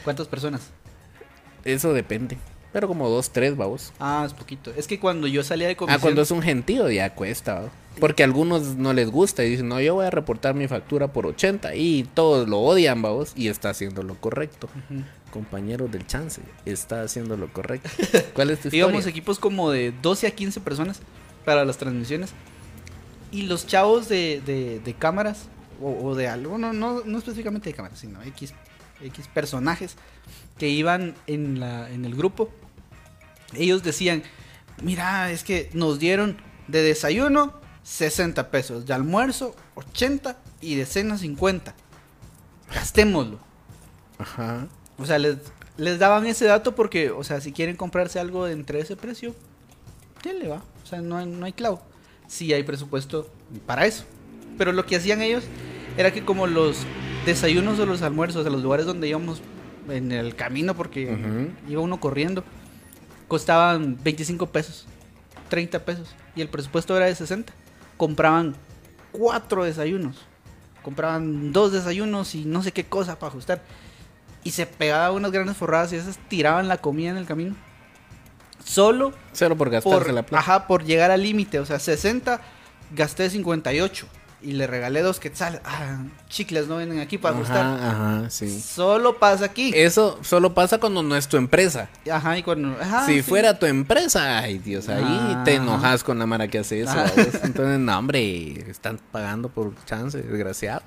¿Cuántas personas? Eso depende. Pero como dos, tres, vamos. Ah, es poquito. Es que cuando yo salía de comisión. Ah, cuando es un gentío ya cuesta, ¿vamos? Porque a algunos no les gusta y dicen, no, yo voy a reportar mi factura por ochenta. Y todos lo odian, vamos. Y está haciendo lo correcto. Uh-huh. Compañero del chance, está haciendo lo correcto. ¿Cuál es tu historia? Íbamos equipos como de doce a quince personas para las transmisiones. Y los chavos de, de, de cámaras, o, o de algo, no, no, no específicamente de cámaras, sino X, X personajes que iban en, la, en el grupo. Ellos decían, mira, es que nos dieron de desayuno sesenta pesos, de almuerzo ochenta y de cena cincuenta. Gastémoslo. Ajá. O sea, les, les daban ese dato porque, o sea, si quieren comprarse algo de entre ese precio, ¿qué le va? O sea, no hay, no hay clavo. Sí hay presupuesto para eso. Pero lo que hacían ellos era que como los desayunos o los almuerzos, o sea, los lugares donde íbamos en el camino, porque uh-huh. iba uno corriendo, costaban veinticinco pesos, treinta pesos. Y el presupuesto era de sesenta. Compraban cuatro desayunos. Compraban dos desayunos y no sé qué cosa para ajustar. Y se pegaba unas grandes forradas y esas tiraban la comida en el camino. Solo. Solo por gastarse por, la plata. Ajá, por llegar al límite. O sea, sesenta, gasté cincuenta y ocho. Y le regalé dos quetzales. Ah, chicles no vienen aquí para ajustar. Ajá, ajá, sí. Solo pasa aquí. Eso solo pasa cuando no es tu empresa. Ajá, y cuando. Ajá, si sí. fuera tu empresa, ay Dios, ahí ah, te enojas ajá. con la mara que hace eso. Entonces, no, hombre, están pagando por chance, desgraciados.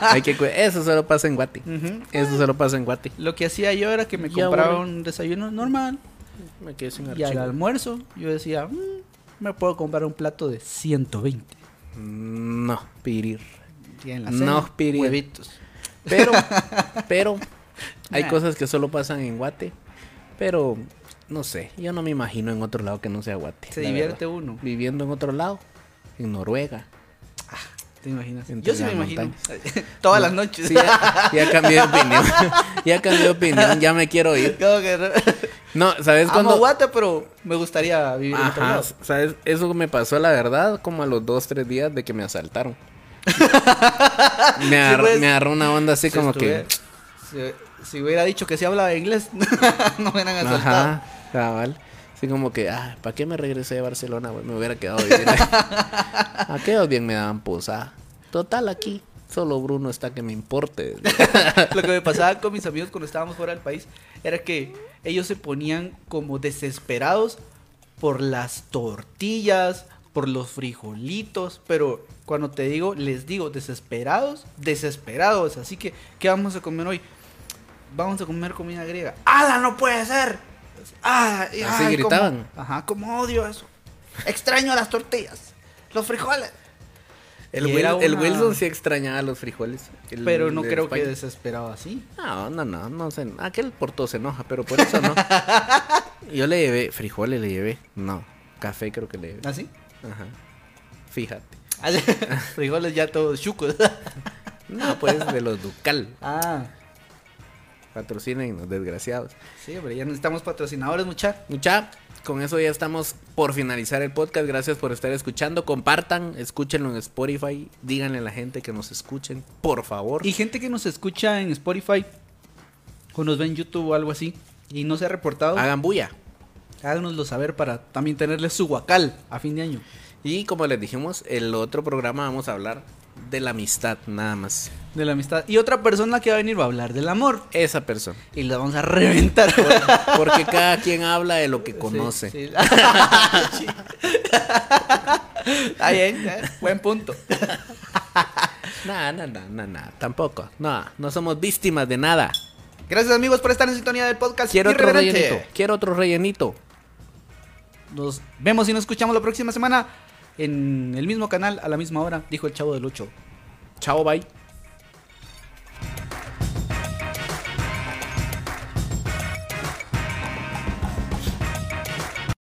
Hay que, eso solo pasa en Guate. Uh-huh. Eso solo pasa en Guate. Lo que hacía yo era que me ya compraba bueno. un desayuno normal. Me quedé sin archivo. Y al almuerzo, yo decía, mm, me puedo comprar un plato de ciento veinte. No, pirir. En la cena, no, pirir. Huevitos. Pero, pero, hay nah. cosas que solo pasan en Guate. Pero, no sé, yo no me imagino en otro lado que no sea Guate. Se divierte verdad. Uno. Viviendo en otro lado, en Noruega. Ah, ¿te imaginas? Yo sí me imagino. Todas no, las noches. Sí, ya, ya cambié de opinión. Ya cambié de opinión, ya me quiero ir. ¿Cómo que no? No, ¿sabes cuándo? Amo Guate, pero me gustaría vivir en otro lado. ¿Sabes? Eso me pasó, la verdad, como a los dos, tres días de que me asaltaron. me, agarró, si pues, me agarró una onda así si como que... Si, si hubiera dicho que sí hablaba inglés, no me hubieran asaltado. Ajá, cabal. Así como que, ah, ¿para qué me regresé a Barcelona? Wey? Me hubiera quedado bien. Aquellos bien me daban posada. Total, aquí solo Bruno está que me importe. Lo que me pasaba con mis amigos cuando estábamos fuera del país era que ellos se ponían como desesperados por las tortillas, por los frijolitos, pero cuando te digo, les digo, desesperados, desesperados. Así que, ¿qué vamos a comer hoy? Vamos a comer comida griega. ¡Ala, no puede ser! ¡Ah! Y, así ay, gritaban. Como, ajá, como odio eso. Extraño las tortillas, los frijoles. El, Will, una... el Wilson sí extrañaba los frijoles. El, pero no creo España. Que desesperado así. No, no, no, no sé. Aquel por todo se enoja, pero por eso no. Yo le llevé frijoles, le llevé. No, café creo que le llevé. ¿Ah, sí? Ajá. Fíjate. Frijoles ya todos chucos. No, pues de los Ducal. Ah. Patrocinen los desgraciados. Sí, pero ya necesitamos patrocinadores, mucha. Mucha. Con eso ya estamos por finalizar el podcast. Gracias por estar escuchando. Compartan, escúchenlo en Spotify. Díganle a la gente que nos escuchen, por favor. Y gente que nos escucha en Spotify o nos ve en YouTube o algo así y no se ha reportado, hagan bulla. Háganoslo saber para también tenerles su guacal a fin de año. Y como les dijimos, el otro programa vamos a hablar de la amistad, nada más. De la amistad. Y otra persona que va a venir va a hablar del amor. Esa persona. Y la vamos a reventar. Por, porque cada quien habla de lo que conoce. Sí, sí. Está bien, ¿eh? Buen punto. Nada, nada, nada, nada. Tampoco. No, no somos víctimas de nada. Gracias, amigos, por estar en sintonía del podcast. Quiero otro rellenito. Quiero otro rellenito. Nos vemos y nos escuchamos la próxima semana en el mismo canal, a la misma hora, dijo el Chavo del Ocho. Chao, bye.